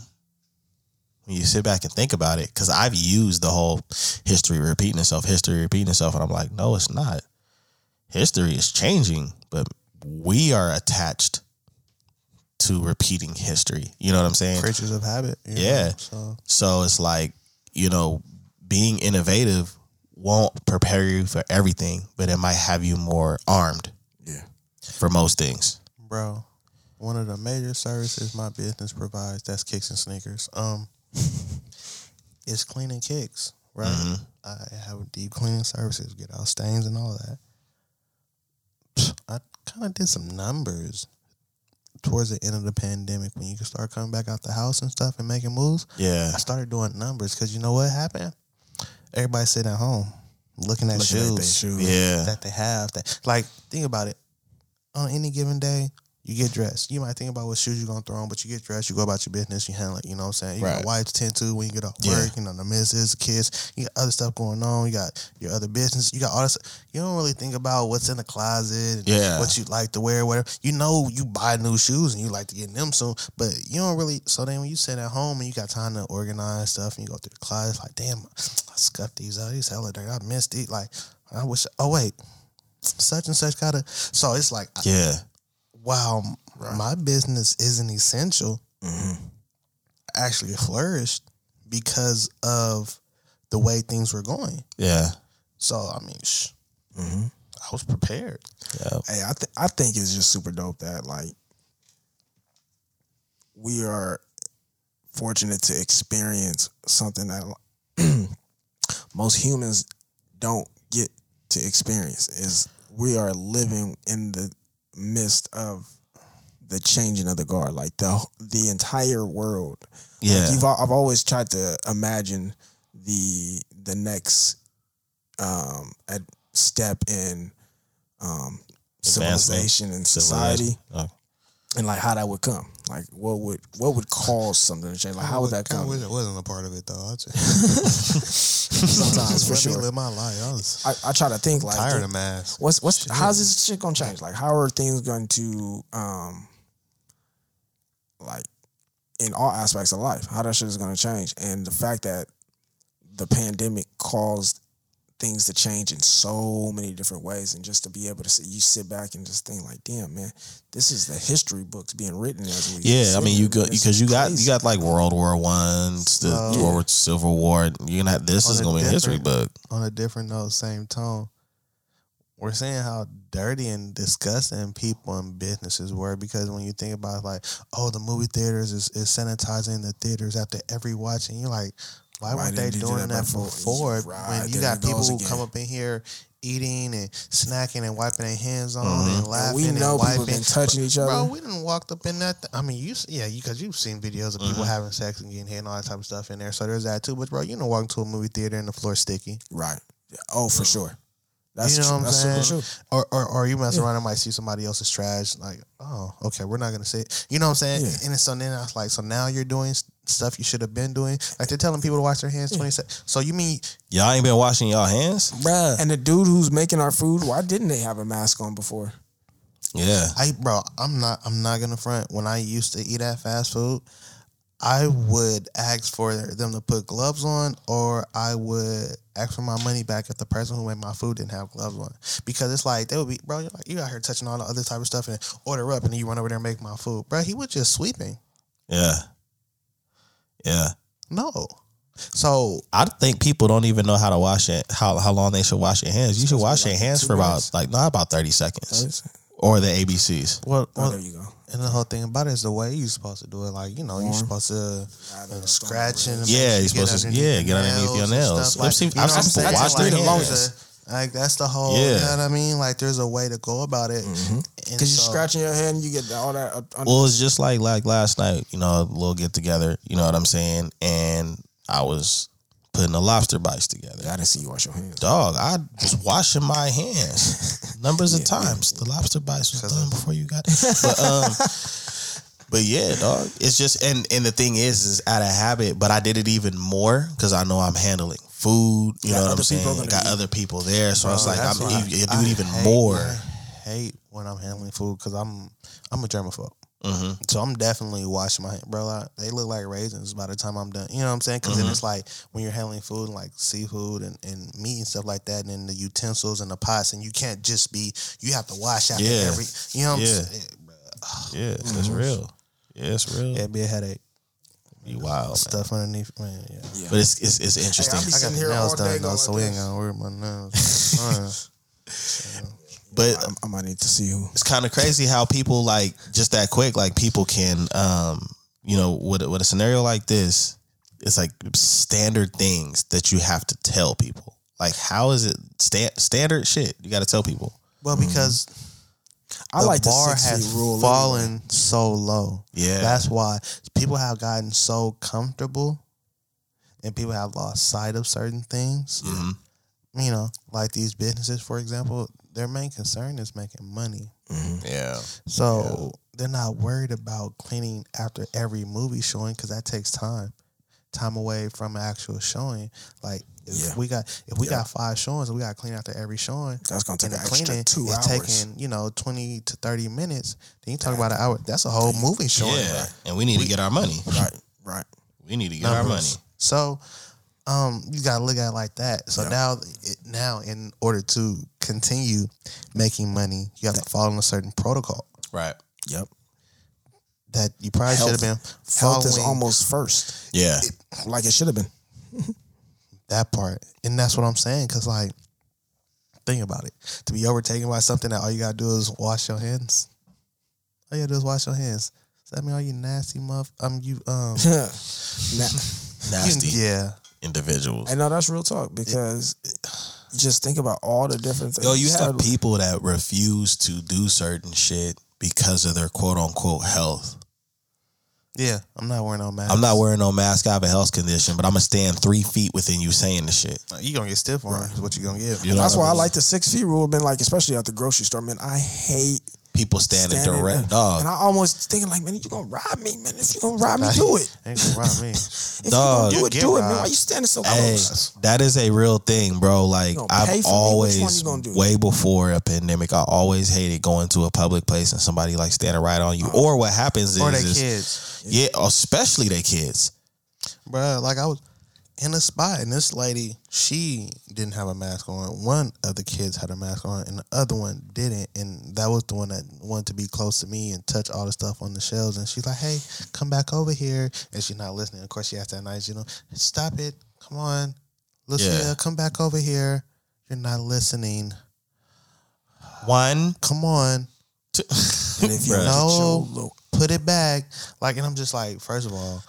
sit back and think about it, because I've used the whole history repeating itself. And I'm like, no, it's not. History is changing, but we are attached to repeating history. You know what I'm saying? Creatures of habit. Yeah. So it's like, being innovative won't prepare you for everything, but it might have you more armed for most things. Bro, one of the major services my business provides, that's Kicks and Sneakers. It's cleaning kicks, right? Mm-hmm. I have deep cleaning services, get out stains and all that. I kind of did some numbers towards the end of the pandemic when you could start coming back out the house and stuff and making moves. Yeah, I started doing numbers because you know what happened? Everybody sitting at home looking at shoes that they have. Like, think about it. On any given day, You get dressed. You might think about what shoes you're going to throw on, but you get dressed. You go about your business. You handle it. You know what I'm saying? You right. got wives to tend to when you get off work. You know, the missus, kids. You got other stuff going on. You got your other business. You got all this. You don't really think about what's in the closet. And what you like to wear, whatever. You know you buy new shoes and you like to get them soon, but you don't really. So then when you sit at home and you got time to organize stuff and you go through the closet, it's like, damn, I scuffed these out. These hella dirty. I missed it. Like, I wish. Oh, wait. Such and such got to. So it's like. Yeah. Wow, my business isn't essential, actually flourished because of the way things were going. Yeah. So, I mean, I was prepared. Yeah. Hey, I think it's just super dope that, like, we are fortunate to experience something that most humans don't get to experience, is we are living in the midst of the changing of the guard, like the entire world. Yeah, like I've always tried to imagine the next step in civilization and society, and like how that would come. Like what would cause something to change? Like how would that come? I wish I wasn't a part of it though. Sometimes for sure. Let me live my life. I try to think like tired of math. What's how's this shit gonna change? Like how are things going to like in all aspects of life? How that shit is gonna change? And the fact that the pandemic caused things to change in so many different ways, and just to be able to sit, you sit back and just think like, damn man, this is the history books being written as we. Yeah, I mean you go because you got like World War I, Civil War. You're not. This is gonna be a history book. On a different note, same tone. We're seeing how dirty and disgusting people and businesses were, because when you think about like, oh, the movie theaters is sanitizing the theaters after every watch, and you're like. Why weren't they doing that before? Right, when you got people who come up in here eating and snacking and wiping their hands on and laughing and wiping. We know people been touching each other. Bro, we done walked up in that. I mean, because you've seen videos of people having sex and getting hit and all that type of stuff in there. So there's that too. But bro, you don't walk into a movie theater and the floor's sticky. Right. Oh, for sure. That's true. What I'm saying? Super true. Or you mess around and might see somebody else's trash. Like, oh, okay, we're not going to say it. You know what I'm saying? Yeah. And so then I was like, so now you're doing stuff you should have been doing. Like, they're telling people to wash their hands 20 seconds. So you mean... Y'all ain't been washing y'all hands? Bruh. And the dude who's making our food, why didn't they have a mask on before? Yeah. I'm not going to front. When I used to eat at fast food, I would ask for them to put gloves on, or I would ask for my money back if the person who made my food didn't have gloves on. Because it's like, they would be, bro, you're like, you out here touching all the other type of stuff and order up and then you run over there and make my food. Bro, he was just sweeping. Yeah. Yeah. No. So I think people don't even know how to wash it, how long they should wash your hands. You should wash your hands for about, like, not about 30 seconds. Or the ABCs. Well, there you go. And the whole thing about it is the way you're supposed to do it. Like, you know, you're supposed to scratch and get underneath your nails. I've seen people watch their hands. Like, that's the whole, you know what I mean? Like, there's a way to go about it. Because you're scratching your hand and you get all that. Well, it's just like last night, you know, a little get-together, you know what I'm saying? And I was putting the lobster bites together. I didn't see you wash your hands. Dog, I was washing my hands numbers of times. The lobster bites was done before you got it. But yeah, dog, it's just, and the thing is out of habit, but I did it even more because I know I'm handling food, you know what I'm saying? I got other people there, so I was like, I do it even more. I hate when I'm handling food because I'm a germaphobe. So I'm definitely washing my hands, bro. They look like raisins by the time I'm done. You know what I'm saying? Because then it's like when you're handling food and like seafood and meat and stuff like that, and then the utensils and the pots, and you can't just be. You have to wash after every. You know what I'm saying? Yeah, that's real. Yeah, it's real. It'd be a headache. Be wild stuff underneath, man. Yeah. But it's interesting. Hey, I got my nails done though, so we ain't gonna worry about nails. But I might need to see who. It's kind of crazy how people like just that quick. Like people can, you know, with a scenario like this, it's like standard things that you have to tell people. Like how is it standard shit? You got to tell people. Well, because the bar has fallen so low. Yeah, that's why people have gotten so comfortable, and people have lost sight of certain things. You know, like these businesses, for example. Their main concern is making money. So they're not worried about cleaning after every movie showing because that takes time away from an actual showing. Like if we got 5 showings and we got to clean after every showing, that's going to take an extra 2 hours. It's taking 20 to 30 minutes. Then you talk about an hour. That's a whole movie showing. Yeah, right? And we need to get our money. Right. We need to get our money. So you got to look at it like that. So now in order to continue making money, you have to follow a certain protocol. Right. Yep. That you probably should have been following. Health is almost first. Yeah. It should have been. That part. And that's what I'm saying. Because, think about it. To be overtaken by something that all you got to do is wash your hands. All you got to do is wash your hands. Does that mean all you nasty nasty individuals? And no, that's real talk. Because just think about all the different things. Yo, you have people that refuse to do certain shit because of their quote unquote health. Yeah, I'm not wearing no mask. I have a health condition, but I'm going to stand 3 feet within you saying the shit. You're going to get stiff on is what you're going to get. That's why I like the 6 feet rule, man, especially at the grocery store, man. I hate people standing direct. Dog. And I almost thinking man, you're going to rob me, man. If you're going to rob me, do it. Ain't going to rob me. If dog, you're going to do it, man. Why you standing so close? Hey, that is a real thing, bro. I've always, way before a pandemic, I always hated going to a public place and somebody standing right on you. Or what happens is their kids. Yeah, especially their kids. Bro, I was in a spot and this lady, she didn't have a mask on. One of the kids had a mask on and the other one didn't. And that was the one that wanted to be close to me and touch all the stuff on the shelves. And she's like, hey, come back over here. And she's not listening. Of course, she asked that nice, stop it. Come on. Lucia, come back over here. You're not listening. One. Come on. Two. And if you know, put it back. And I'm just first of all,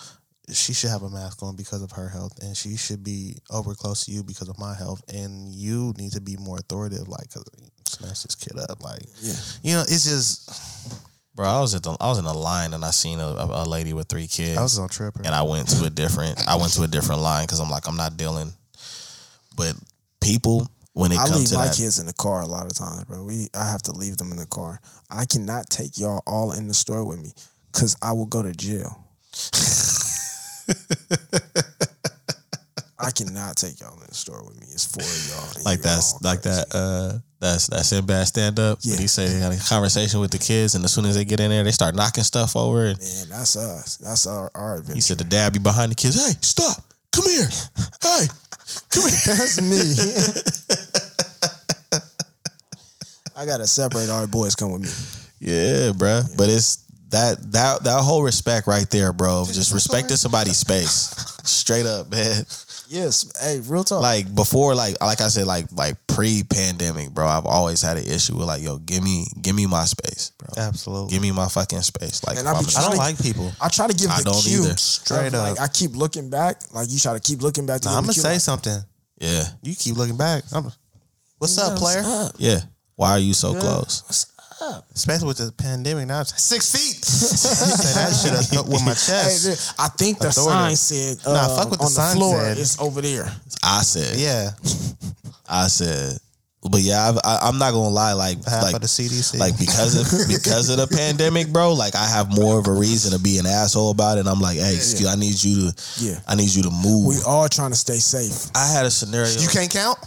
she should have a mask on because of her health, and she should be over close to you because of my health. And you need to be more authoritative, cause smash this kid up, it's just. Bro, I was in a line and I seen a lady with 3 kids. I was on trip, and I went to a different line because I'm not dealing. But people, when it comes to that, I leave my kids in the car a lot of times, bro. I have to leave them in the car. I cannot take y'all all in the store with me because I will go to jail. I cannot take y'all in the store with me. It's 4 of y'all. That's in Bad Stand Up. Yeah. But he said he had a conversation with the kids, and as soon as they get in there, they start knocking stuff over. And man, that's us. That's our adventure. He said the dad be behind the kids. Hey, stop! Come here! Hey, come here! That's me. I gotta separate. All right, boys, come with me. Yeah, bruh. Yeah. But it's. That whole respect right there, bro. Just respecting somebody's space, straight up, man. Yes, hey, real talk. Before, I said, pre-pandemic, bro. I've always had an issue with yo, give me my space, bro. Absolutely, give me my fucking space. I don't like people. I try to give the cue straight up. I keep looking back. You try to keep looking back. I'm gonna say something. Yeah, you keep looking back. What's up, player? What's up? Yeah. Why are you so close? What's up? Especially with the pandemic now, it's 6 feet. That shit with my chest. Hey, I think the sign said, fuck what the sign floor said. It's over there. I said, but yeah, I'm not gonna lie. By the CDC, because of the pandemic, bro. I have more of a reason to be an asshole about it. And I'm like, hey, excuse, I need you to move. We all trying to stay safe. I had a scenario. You can't count.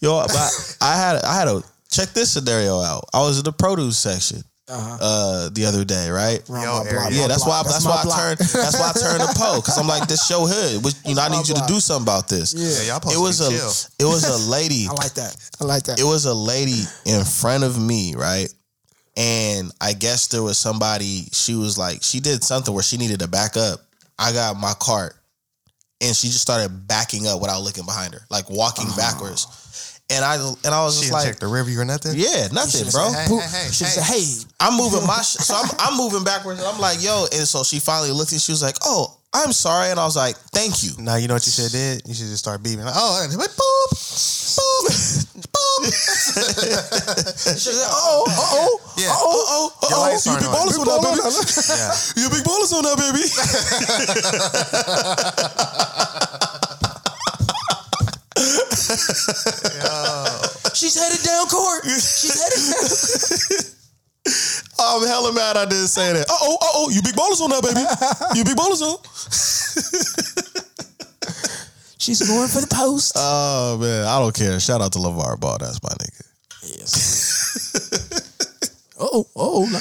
Yo, but I had a check this scenario out. I was in the produce section the other day, right? That's why I turned to Poe because I'm this show hood. I need you to do something about this. Yeah, y'all. It was a lady. I like that. It was a lady in front of me, right? And I guess there was somebody. She was she did something where she needed to back up. I got my cart. And she just started backing up without looking behind her, walking backwards. And I was just she check the rearview or nothing. Yeah, nothing, bro. Said, hey. She said, "Hey, I'm moving my so I'm moving backwards." And I'm yo. And so she finally looked and she was like, "Oh, I'm sorry." And I was like, "Thank you." Now you know what you should have did. You should just start beeping. She said, you big ballers on that, baby. You big ballers on that, baby. down court. She's headed. I'm hella mad I didn't say that. Uh-oh, you big ballers on that, baby. You big ballers on. She's going for the post. Oh, man, I don't care. Shout out to LeVar Ball. That's my nigga. Yes. Oh. No.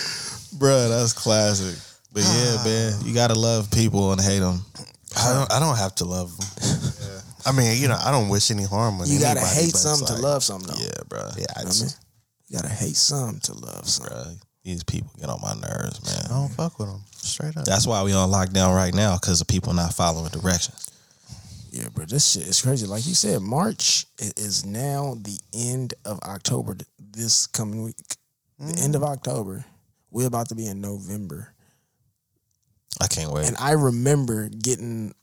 Bruh, that's classic. But yeah, man, you gotta love people and hate them. I don't have to love them. Yeah. I mean, you know, I don't wish any harm on you. You gotta hate something to love something, though. Yeah, bro. Yeah, I mean, you gotta hate something to love something. Bruh, these people get on my nerves, man. I don't fuck with them. Straight up. That's why we on lockdown right now, because the people not following directions. Yeah, bro, this shit is crazy. Like you said, March is now the end of October this coming week. The end of October. We're about to be in November. I can't wait. And I remember getting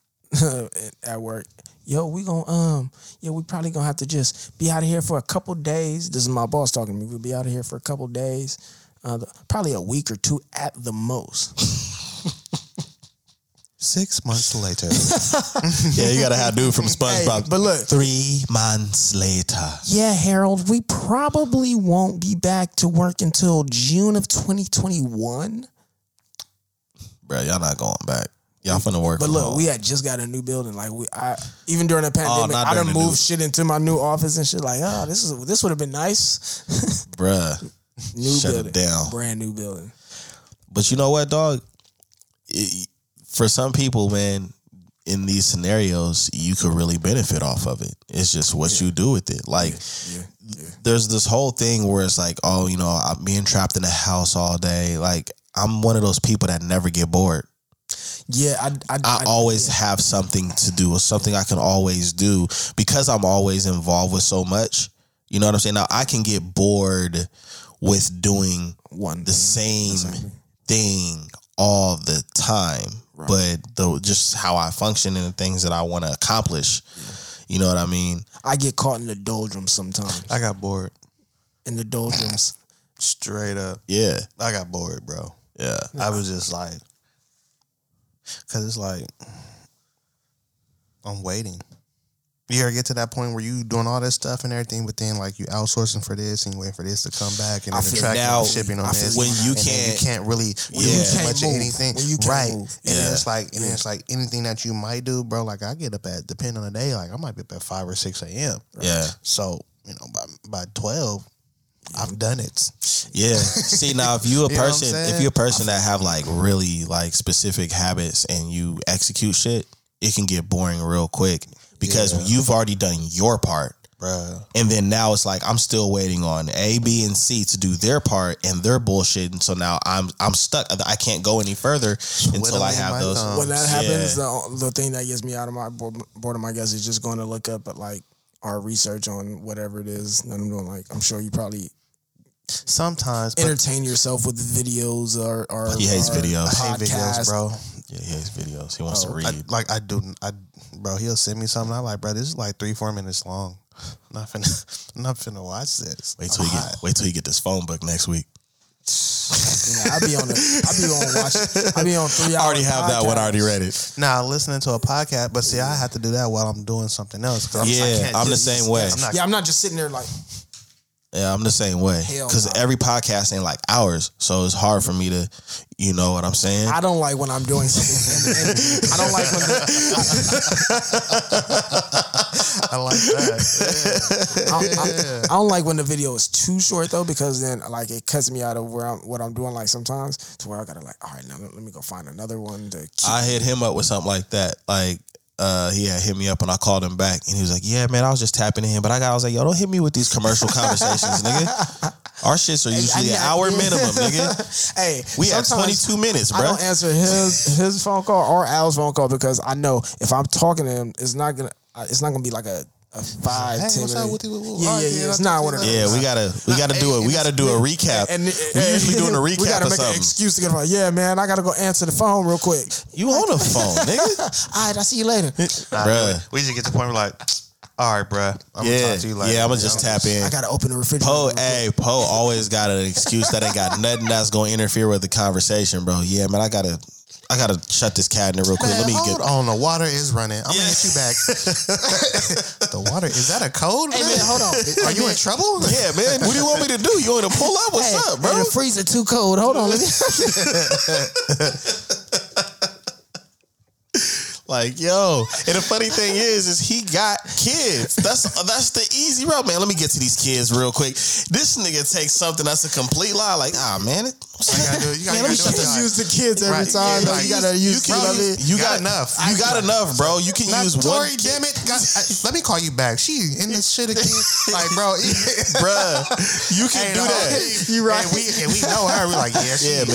at work, yo, we gonna we probably gonna have to just be out of here for a couple days. This is my boss talking to me. We'll be out of here for a couple days, probably a week or two at the most. 6 months later. Yeah, you gotta have dude from SpongeBob. Hey, but look, 3 months later. Yeah, Harold, we probably won't be back to work until June of 2021. Bro, y'all not going back. Y'all finna work. But look, home. We had just got a new building. Like even during the pandemic, I done moved shit into my new office and shit. Like, this would have been nice. Bruh. New shut building. It down. Brand new building. But you know what, dog? For some people, man, in these scenarios, you could really benefit off of it. It's just what you do with it. Like, there's this whole thing where it's like, oh, you know, I'm being trapped in a house all day. Like, I'm one of those people that never get bored. Yeah, I always have something to do, or something I can always do, because I'm always involved with so much. You know what I'm saying? Now, I can get bored with doing the same thing all the time. Right. But just how I function and the things that I want to accomplish, you know what I mean? I get caught in the doldrums sometimes. I got bored. In the doldrums. Straight up. Yeah. I got bored, bro. Yeah. No. I was just like, because it's like, I'm waiting. You ever get to that point where you doing all that stuff and everything, but then like you outsourcing for this and you waiting for this to come back, and then the tracking and shipping on this. When you can't move. And then it's like, anything that you might do, bro. Like I get up depending on the day, like I might be up at 5 or 6 a.m. Right? Yeah. So you know by 12. I've done it. Yeah. See, now if you a person, that have like really like specific habits and you execute shit, it can get boring real quick, because you've already done your part, bro. And then now it's like I'm still waiting on A, B, and C to do their part, and they're bullshitting. So now I'm stuck. I can't go any further until I have those. When that happens, the thing that gets me out of my boredom, I guess, is just going to look up at like our research on whatever it is that I'm doing. Like I'm sure you probably. Sometimes entertain yourself with videos or he hates videos. I hate videos, bro. Yeah, he hates videos. He wants to read. I he'll send me something. I'm like, bro, this is like 3-4 minutes long. I'm not finna watch this. Wait till you get this phone book next week. Yeah, I be on 3 hours. I already have that one. I already read it. Nah, listening to a podcast, but see, I have to do that while I'm doing something else. I'm the same way. I'm not just sitting there like. Yeah, I'm the same way. Because every podcast ain't like ours, so it's hard for me to, you know what I'm saying? I don't like when I'm doing something. I don't like when... I like that. Yeah. I don't like when the video is too short, though, because then like it cuts me out of what I'm doing, like sometimes, to where I gotta like, all right, now let me go find another one. I hit him up with something like that. Like, he had hit me up and I called him back and he was like, yeah, man, I was just tapping in him. But I was like, yo, don't hit me with these commercial conversations, nigga. Our shits are usually an hour minimum, nigga. Hey, we had 22 minutes, bro. I don't answer his phone call or Al's phone call, because I know if I'm talking to him, it's not gonna be like a 5-10 minute. Yeah. It's not one of those. Yeah, we gotta do a recap. We usually doing a recap. We gotta make an excuse to get on. Yeah, man, I gotta go answer the phone real quick. You on the phone, nigga? All right, I'll see you later. Bruh. We just get to the point where like, all right, bruh, I'm gonna talk to you later. Yeah, I'm gonna just tap in. I gotta open the refrigerator. Poe always got an excuse that ain't got nothing that's gonna interfere with the conversation, bro. Yeah, man, I gotta I gotta shut this cabinet real quick. Man, let me hold on. The water is running. I'm gonna hit you back. The water is that a code? Hey, man, hold on. Are you in trouble? Yeah, man. What do you want me to do? You want to pull up? What's up, bro? Man, the freezer too cold. Hold on. Let me... Like, yo, and the funny thing is he got kids. That's the easy route, man. Let me get to these kids real quick. This nigga takes something that's a complete lie. Like, man, you gotta just use the kids every time. Yeah, you gotta use. You got enough. You got enough, bro. You can use one. Tori, damn it. Let me call you back. She in this shit again. Like, bro, you can do that. You right? And we know her. We like, man. Yeah,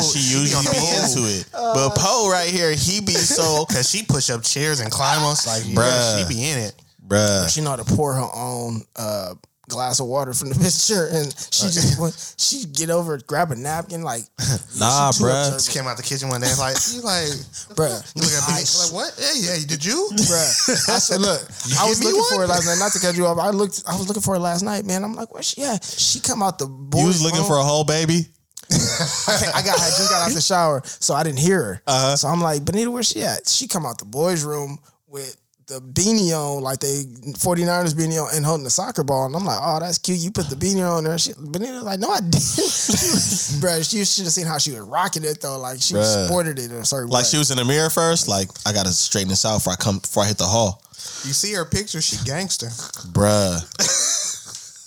she usually be into it. But Poe right here, he be so. She push up chairs and climb us like, bruh, she be in it, bruh. She know how to pour her own glass of water from the pitcher, and she just she get over, grab a napkin, like nah, bruh. She came out the kitchen one day and bruh, you look at me like, what? Hey, did you, bruh? I said, look, I was looking for her last night. Not to cut you off, I was looking for her last night, man. I'm like, where she at? She come out the boy. You was looking for a whole baby. I just got out the shower, so I didn't hear her. Uh-huh. So I'm like, Benita, where she at? She come out the boys' room with the beanie on, like they 49ers beanie on, and holding the soccer ball. And I'm like, oh, that's cute. You put the beanie on there. Benita's like, no, I didn't. Bruh, you should have seen how she was rocking it though. Like she sported it in a certain way. Like she was in the mirror first. Like, I gotta straighten this out before I hit the hall. You see her picture, she gangster, bruh.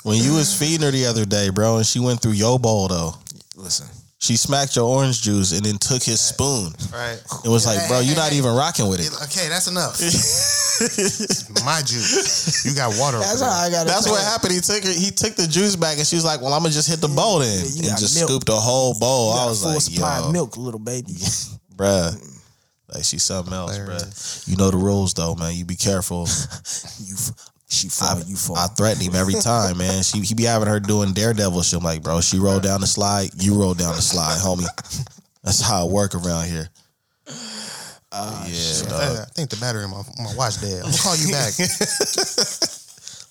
When you was feeding her the other day, bro, and she went through your bowl though. Listen, she smacked your orange juice and then took his spoon. Right. It was like, bro, you're not even rocking with it. Okay, that's enough. My juice. You got water. That's how I got it. That's what happened. He took the juice back, and she was like, well, I'm going to just hit the bowl then. Yeah, and just scooped the whole bowl. I was like, yo. Full supply of milk, little baby. Bruh. Like, she's something else, bruh. You know the rules, though, man. You be careful. I threaten him every time, man. He be having her doing daredevil shit. I'm like, bro, she rolled down the slide. You rolled down the slide, homie. That's how it work around here. I think the battery in my watch dead. I'm gonna call you back.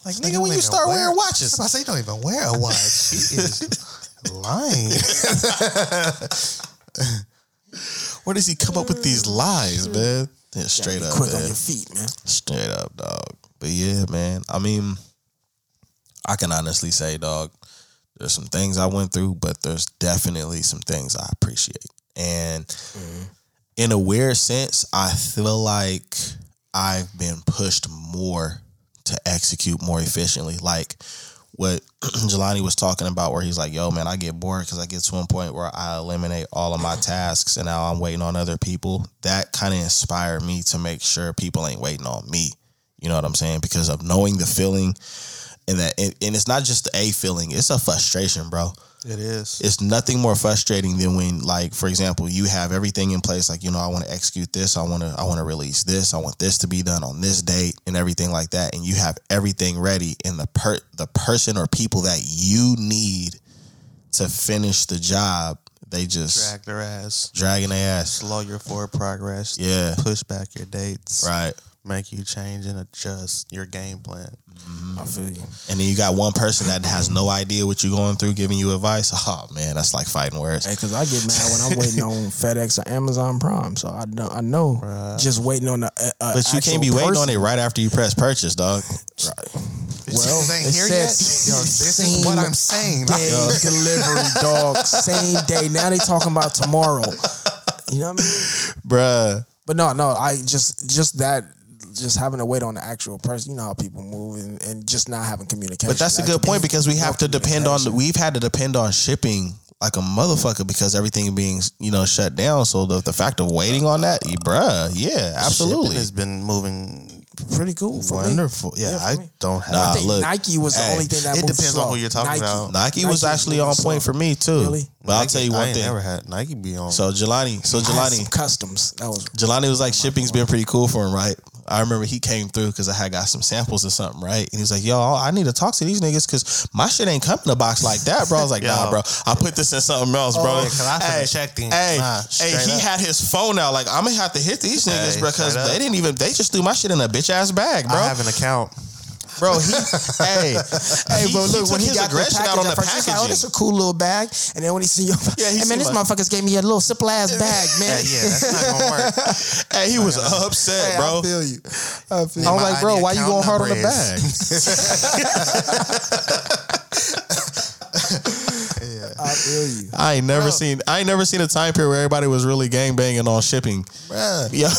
Like, nigga, when you start wearing watches, I say you don't even wear a watch. She is lying. Where does he come up with these lies, man? Yeah, straight up, quick man. On your feet, man. Straight up, dog. But yeah, man, I mean, I can honestly say, dog, there's some things I went through, but there's definitely some things I appreciate. And in a weird sense, I feel like I've been pushed more to execute more efficiently. Like what Jelani was talking about, where he's like, yo, man, I get bored because I get to one point where I eliminate all of my tasks and now I'm waiting on other people. That kind of inspired me to make sure people ain't waiting on me. You know what I'm saying? Because of knowing the feeling, and it's not just a feeling; it's a frustration, bro. It is. It's nothing more frustrating than when, like, for example, you have everything in place. Like, you know, I want to execute this. I want to release this. I want this to be done on this date and everything like that. And you have everything ready, and the person or people that you need to finish the job, they just drag their ass, dragging their ass, slow your forward progress. Yeah, push back your dates. Right. Make you change and adjust your game plan. Mm-hmm. I feel you. And then you got one person that has no idea what you're going through, giving you advice. Oh man, that's like fighting words. Because I get mad when I'm waiting on FedEx or Amazon Prime, so I know right. Just waiting on the. But you can't be waiting on it right after you press purchase, dog. Right. Well, it ain't here yet. Yo, this is what I'm saying. Day delivery, dog. Same day. Now they talking about tomorrow. You know what I mean, bruh? But no, I just that. Just having to wait on the actual person. You know how people move and just not having communication. But that's a good point, because we have to depend on we've had to depend on shipping like a motherfucker, because everything being, you know, shut down. So the fact of waiting on that, bruh, yeah, absolutely. Shipping has been moving pretty cool for wonderful. Me. Yeah, I don't have I think look, Nike was the only thing that it depends slow. On who you're talking about. Nike was actually on point slow. For me too. Really? But Nike, I'll tell you one thing. I never had Nike be on. So Jelani customs. That was Jelani was like, shipping's been pretty cool for him, right? I remember he came through because I had got some samples or something, right? And he was like, yo, I need to talk to these niggas because my shit ain't come in a box like that, bro. I was like, nah, bro, I put this in something else, bro. Oh, yeah, I checked in. He up. Had his phone out. Like, I'm going to have to hit these niggas, bro, because they just threw my shit in a bitch-ass bag, bro. I have an account. Bro, he, bro, look, when he got the package out on the package, like, oh, this is a cool little bag. And then when he see your, hey, man, this motherfuckers gave me a little simple ass bag, man. Yeah, that's not gonna work. Hey, he was upset, bro. I feel you. I'm like, bro, why you going hard on the bag? Yeah. I feel you. I ain't never seen a time period where everybody was really gang banging on shipping. Bruh. Yeah,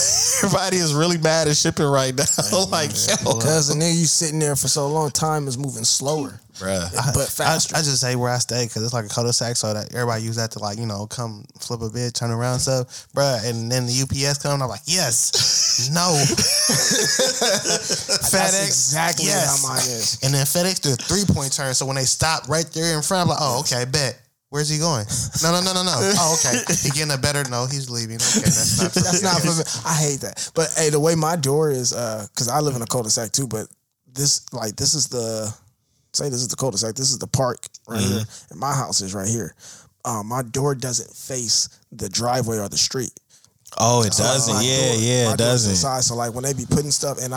everybody is really mad at shipping right now. Dang, like, because and then you sitting there for so long, time is moving slower. Bruh. But faster. I just say where I stay because it's like a cul-de-sac, so that everybody use that to, like, you know, come flip a bit, turn around and stuff, bruh. And then the UPS comes, I'm like, yes, no. FedEx, that's exactly yes. how mine is. And then FedEx do a 3-point turn, so when they stop right there in front, I'm like, oh, okay, bet. Where's he going? No. Oh, okay. He getting a better? No, he's leaving. Okay, that's not for me. I hate that. But hey, the way my door is, because I live in a cul-de-sac too, but this is the cul-de-sac. This is the park right here. And my house is right here. My door doesn't face the driveway or the street. Oh, it doesn't. It doesn't. Inside, so like when they be putting stuff, and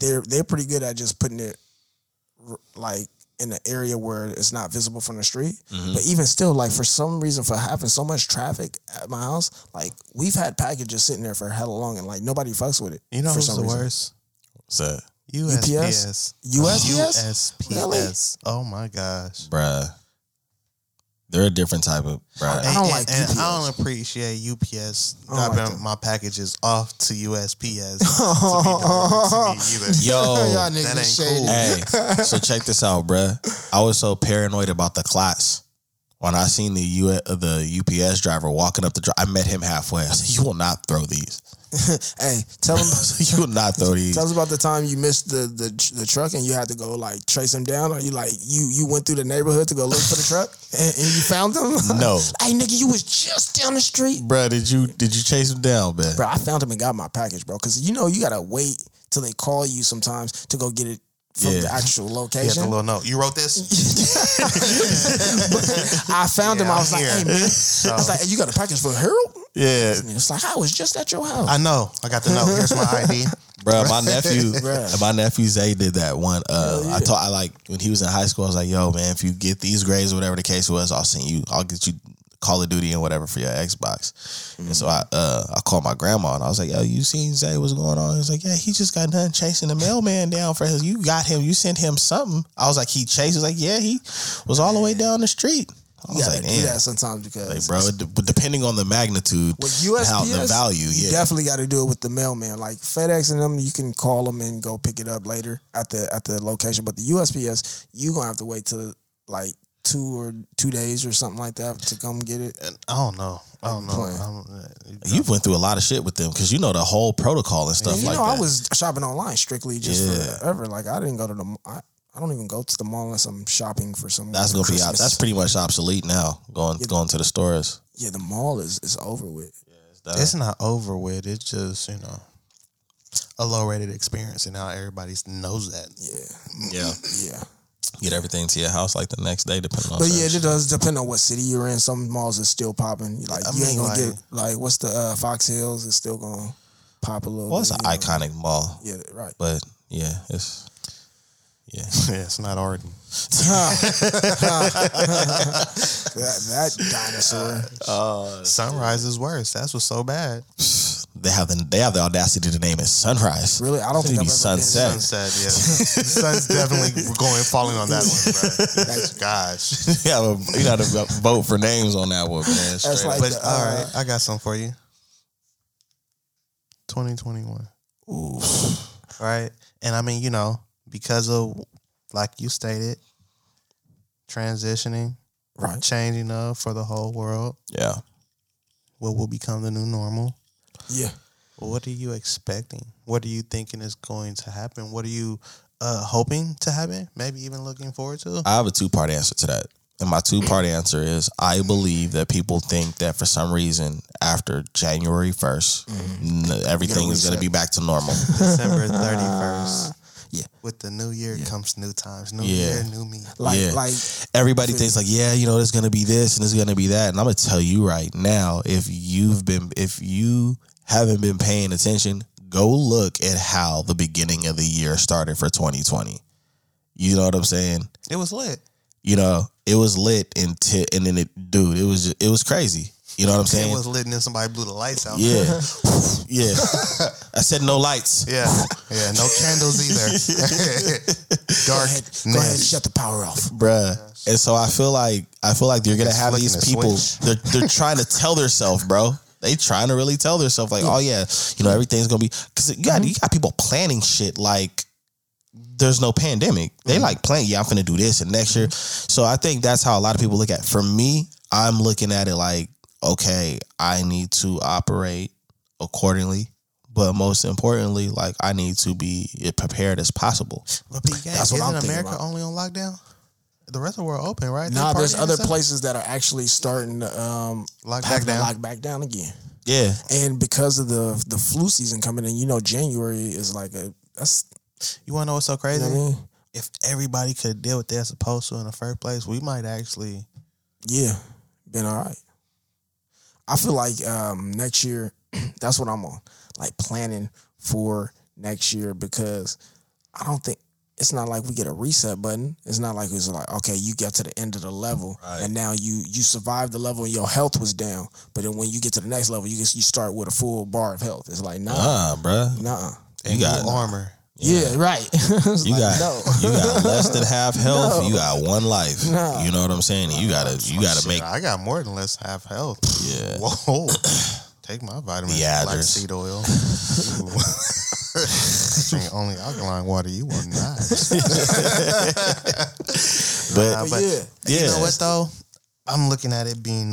they're pretty good at just putting it like in an area where it's not visible from the street. But even still, like for some reason, for having so much traffic at my house, like we've had packages sitting there for hella long, and like nobody fucks with it. You know who's the worst? What's that? USPS. USPS? Really? Oh my gosh. Bruh. They're a different type of... Bruh. I don't like UPS. And I don't appreciate UPS dropping my packages off to USPS. To me, yo, y'all niggas that ain't shady. Cool. Hey, so check this out, bruh. I was so paranoid about the clots. When I seen the UPS driver walking up the drive, I met him halfway. I said, you will not throw these. Hey, tell them you will not throw these. Tell us about the time you missed the truck and you had to go like trace them down, or you like you went through the neighborhood to go look for the truck and you found them. No, hey nigga, you was just down the street, bro. Did you chase them down, man? Bro, I found him and got my package, bro. Because you know you gotta wait till they call you sometimes to go get it. From the actual location. Yeah, the little note. You wrote this? I found him. I was like, hey, man. I was like, hey, you got a package for Harold? Yeah. And it's like, I was just at your house. I know. I got the note. Here's my ID. Bro, my nephew Zay did that one. I like when he was in high school, I was like, yo, man, if you get these grades or whatever the case was, I'll get you Call of Duty and whatever for your Xbox. And so I called my grandma and I was like, yo, you seen Zay? What's going on? He was like, yeah, he just got done chasing the mailman down for his. You got him. You sent him something. I was like, he chased. He was like, yeah, he was all the way down the street. I was like, do that sometimes because, like, bro, depending on the magnitude, with USPS, how the value, you definitely got to do it with the mailman. Like FedEx and them, you can call them and go pick it up later at the location. But the USPS, you gonna have to wait till like 2 or 2 days or something like that to come get it. I don't know. You went through a lot of shit with them because you know the whole protocol and stuff. I was shopping online strictly just forever. Like I didn't go to the. I don't even go to the mall unless I'm shopping for something. That's gonna be out. That's pretty much obsolete now. Going to the stores. Yeah, the mall is over with. Yeah, it's not over with. It's just a low rated experience, and now everybody knows that. Yeah. Get everything to your house like the next day, depending on. But yeah, it does depend on what city you're in. Some malls are still popping. Like you ain't gonna get like what's the Fox Hills is still gonna pop a little. Well, it's an iconic mall. Yeah, right. But yeah, it's it's not Arden. that dinosaur. Sunrise is worse. That's what's so bad. They have the audacity to name it Sunrise. Really? I don't think I've ever Sunset. Sunset, yeah. Sun's definitely falling on that one, bro. That's, gosh. You gotta vote for names on that one, man. That's like all right, I got something for you. 2021. Ooh. All right. And I mean, because of, like you stated, transitioning, right, changing up for the whole world. Yeah. What will become the new normal? Yeah. What are you expecting? What are you thinking is going to happen? What are you hoping to happen? Maybe even looking forward to? I have a two-part answer to that. And my two-part answer is I believe that people think that for some reason after January 1st, everything is going to be back to normal. December 31st. Yeah. With the new year comes new times. New year, new me. Like everybody thinks like, there's gonna be this and there's gonna be that. And I'm gonna tell you right now, if you haven't been paying attention, Go look at how the beginning of the year started for 2020. You know what I'm saying? It was lit. You know, it was lit and then it was crazy. You know what I'm saying? It was lit and then somebody blew the lights out. Yeah. Yeah. I said no lights. Yeah. Yeah. No candles either. Dark. Go ahead and shut the power off. Bruh. And so I feel like you're going to have these people. They're trying to tell themselves, bro. They trying to really tell themselves like, oh yeah, you know, everything's going to be, because you got people planning shit like there's no pandemic. They like planning, yeah, I'm going to do this and next year. So I think that's how a lot of people look at it. For me, I'm looking at it like, okay, I need to operate accordingly, but most importantly, like I need to be prepared as possible. But that's what I'm thinking America about. Only on lockdown? The rest of the world open, right? Nah, there's other places that are actually starting to lock back down again. Yeah. And because of the flu season coming in, you know, January is like you wanna know what's so crazy? You know what I mean? If everybody could deal with what they're supposed to in the first place, we might actually been all right. I feel like next year, that's what I'm on, like planning for next year, because I don't think, it's not like we get a reset button. It's not like it's like, okay, you got to the end of the level, right, and now you survived the level and your health was down, but then when you get to the next level, you start with a full bar of health. It's like, nah, bruh. And you got armor. Yeah, right. You got less than half health. No. You got one life. No. You know what I'm saying? You gotta make. I got more than less half health. Yeah. Whoa. Take my vitamins. Yeah, like seed oil. Drink only alkaline water. You are not. but you know what though? I'm looking at it being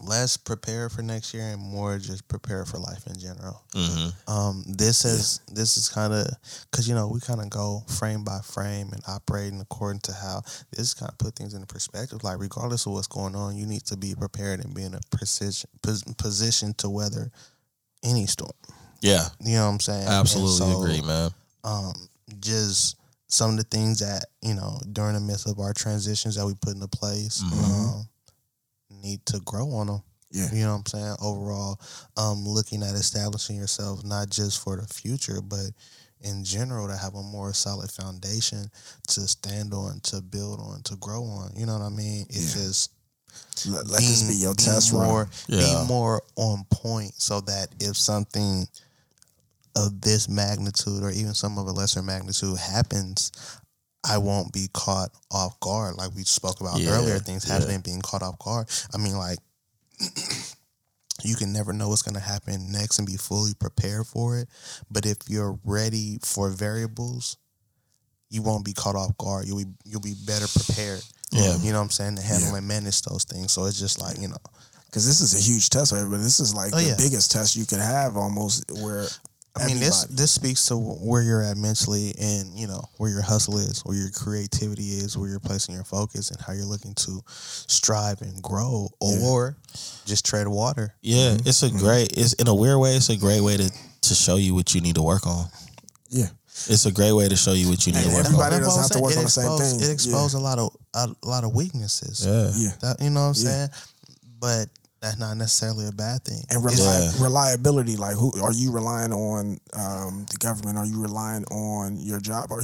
less prepared for next year and more just prepared for life in general. Mm-hmm. This is kind of, because you know we kind of go frame by frame and operating according to how this kind of put things into perspective. Like regardless of what's going on, you need to be prepared and be in a position to weather any storm. Yeah, you know what I'm saying. I absolutely agree, man. Just some of the things that you know during the midst of our transitions that we put into place. Mm-hmm. Need to grow on them. Yeah. You know what I'm saying? Overall, looking at establishing yourself not just for the future, but in general to have a more solid foundation to stand on, to build on, to grow on. You know what I mean? It's just let this be your test run. Be more on point so that if something of this magnitude or even some of a lesser magnitude happens, I won't be caught off guard. Like we spoke about earlier, things happening, being caught off guard. I mean, like, you can never know what's going to happen next and be fully prepared for it. But if you're ready for variables, you won't be caught off guard. You'll be better prepared. Yeah. You know what I'm saying? To handle and manage those things. So it's just like, you know. Because this is a huge test for everybody. This is like the biggest test you could have almost, where I mean, this speaks to where you're at mentally and, you know, where your hustle is, where your creativity is, where you're placing your focus and how you're looking to strive and grow or just tread water. Yeah, it's a great, it's in a weird way, it's a great way to show you what you need to work on. Yeah. It's a great way to show you what you need to work on. Everybody doesn't have to work on the same thing. It exposed a lot of weaknesses. Yeah. That, you know what I'm saying? But that's not necessarily a bad thing. And reliability, like, who are you relying on? The government? Are you relying on your job, or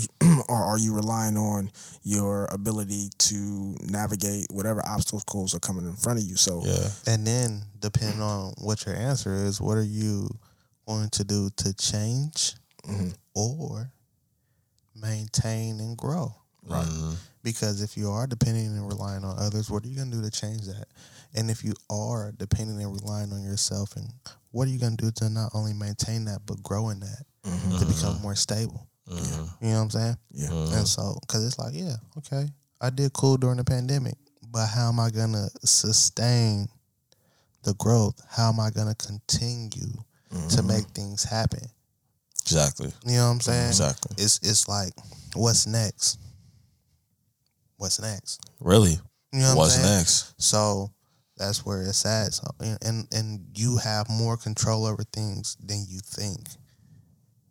are you relying on your ability to navigate whatever obstacles are coming in front of you? So, and then depending on what your answer is, what are you going to do to change or maintain and grow? Right. Mm-hmm. Because if you are depending and relying on others, what are you going to do to change that? And if you are depending and relying on yourself, and what are you going to do to not only maintain that, but grow in that to become more stable? Mm-hmm. You know what I'm saying? Yeah. Mm-hmm. And so, because it's like, yeah, okay, I did cool during the pandemic, but how am I going to sustain the growth? How am I going to continue to make things happen? Exactly. You know what I'm saying? Exactly. It's like, what's next? What's next? Really? You know what's next? So that's where it's at. So, and you have more control over things than you think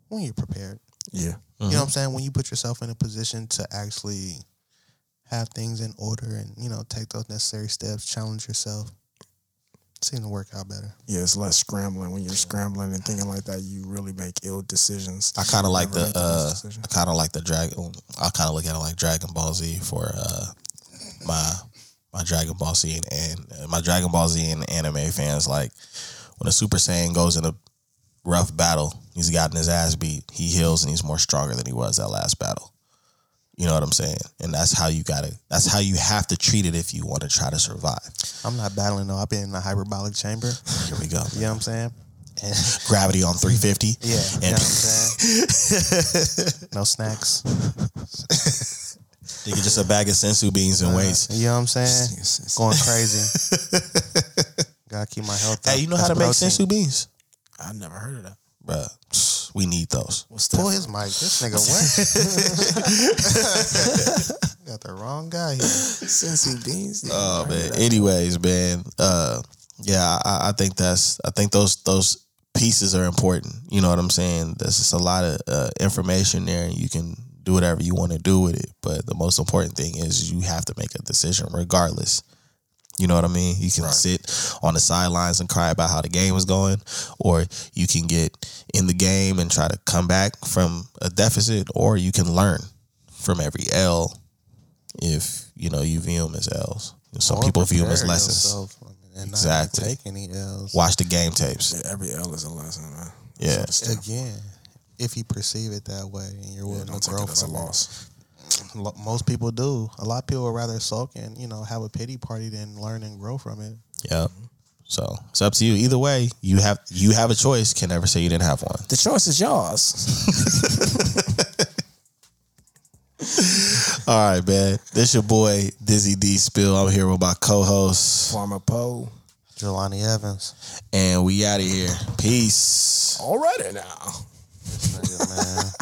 when you're prepared. Yeah. Mm-hmm. You know what I'm saying? When you put yourself in a position to actually have things in order and, you know, take those necessary steps, challenge yourself, Seems to work out better. Yeah, it's less scrambling. When you're scrambling and thinking like that, you really make ill decisions. I kind of like the I kind of look at it like Dragon Ball Z for my Dragon Ball Z and my Dragon Ball Z and anime fans. Like when a Super Saiyan goes in a rough battle, he's gotten his ass beat. He heals and he's more stronger than he was that last battle. You know what I'm saying? And that's how you gotta, that's how you have to treat it if you want to try to survive. I'm not battling though. I've been in the hyperbolic chamber. Here we go. You know what I'm saying? And gravity on 350. Yeah. And you know what I'm saying? No snacks. You get just a bag of sensu beans and weights. You know what I'm saying? Going crazy. Gotta keep my health up. Hey, you know that's how to make sensu beans? I've never heard of that. Bruh, we need those. Pull his mic. This nigga went. Got the wrong guy here. Cincy Deans. Oh man. Anyways, man. Yeah, I think that's. I think those pieces are important. You know what I'm saying? There's just a lot of information there, and you can do whatever you want to do with it. But the most important thing is you have to make a decision, regardless. You know what I mean? You can sit on the sidelines and cry about how the game is going, or you can get in the game and try to come back from a deficit, or you can learn from every L if, you know, you view them as L's. Some people view them as lessons. Yourself, and exactly. Not take any L's. Watch the game tapes. Yeah, every L is a lesson, man. Yeah. Again, if you perceive it that way and you're willing to grow from a loss. Most people do. A lot of people would rather sulk and, you know, have a pity party than learn and grow from it. Yeah. So it's up to you. Either way, you have a choice. Can never say you didn't have one. The choice is yours. All right, man. This your boy Dizzy D Spill. I'm here with my co-host Farmer Poe, Jelani Evans, and we out of here. Peace. Alrighty now. This nigga, man.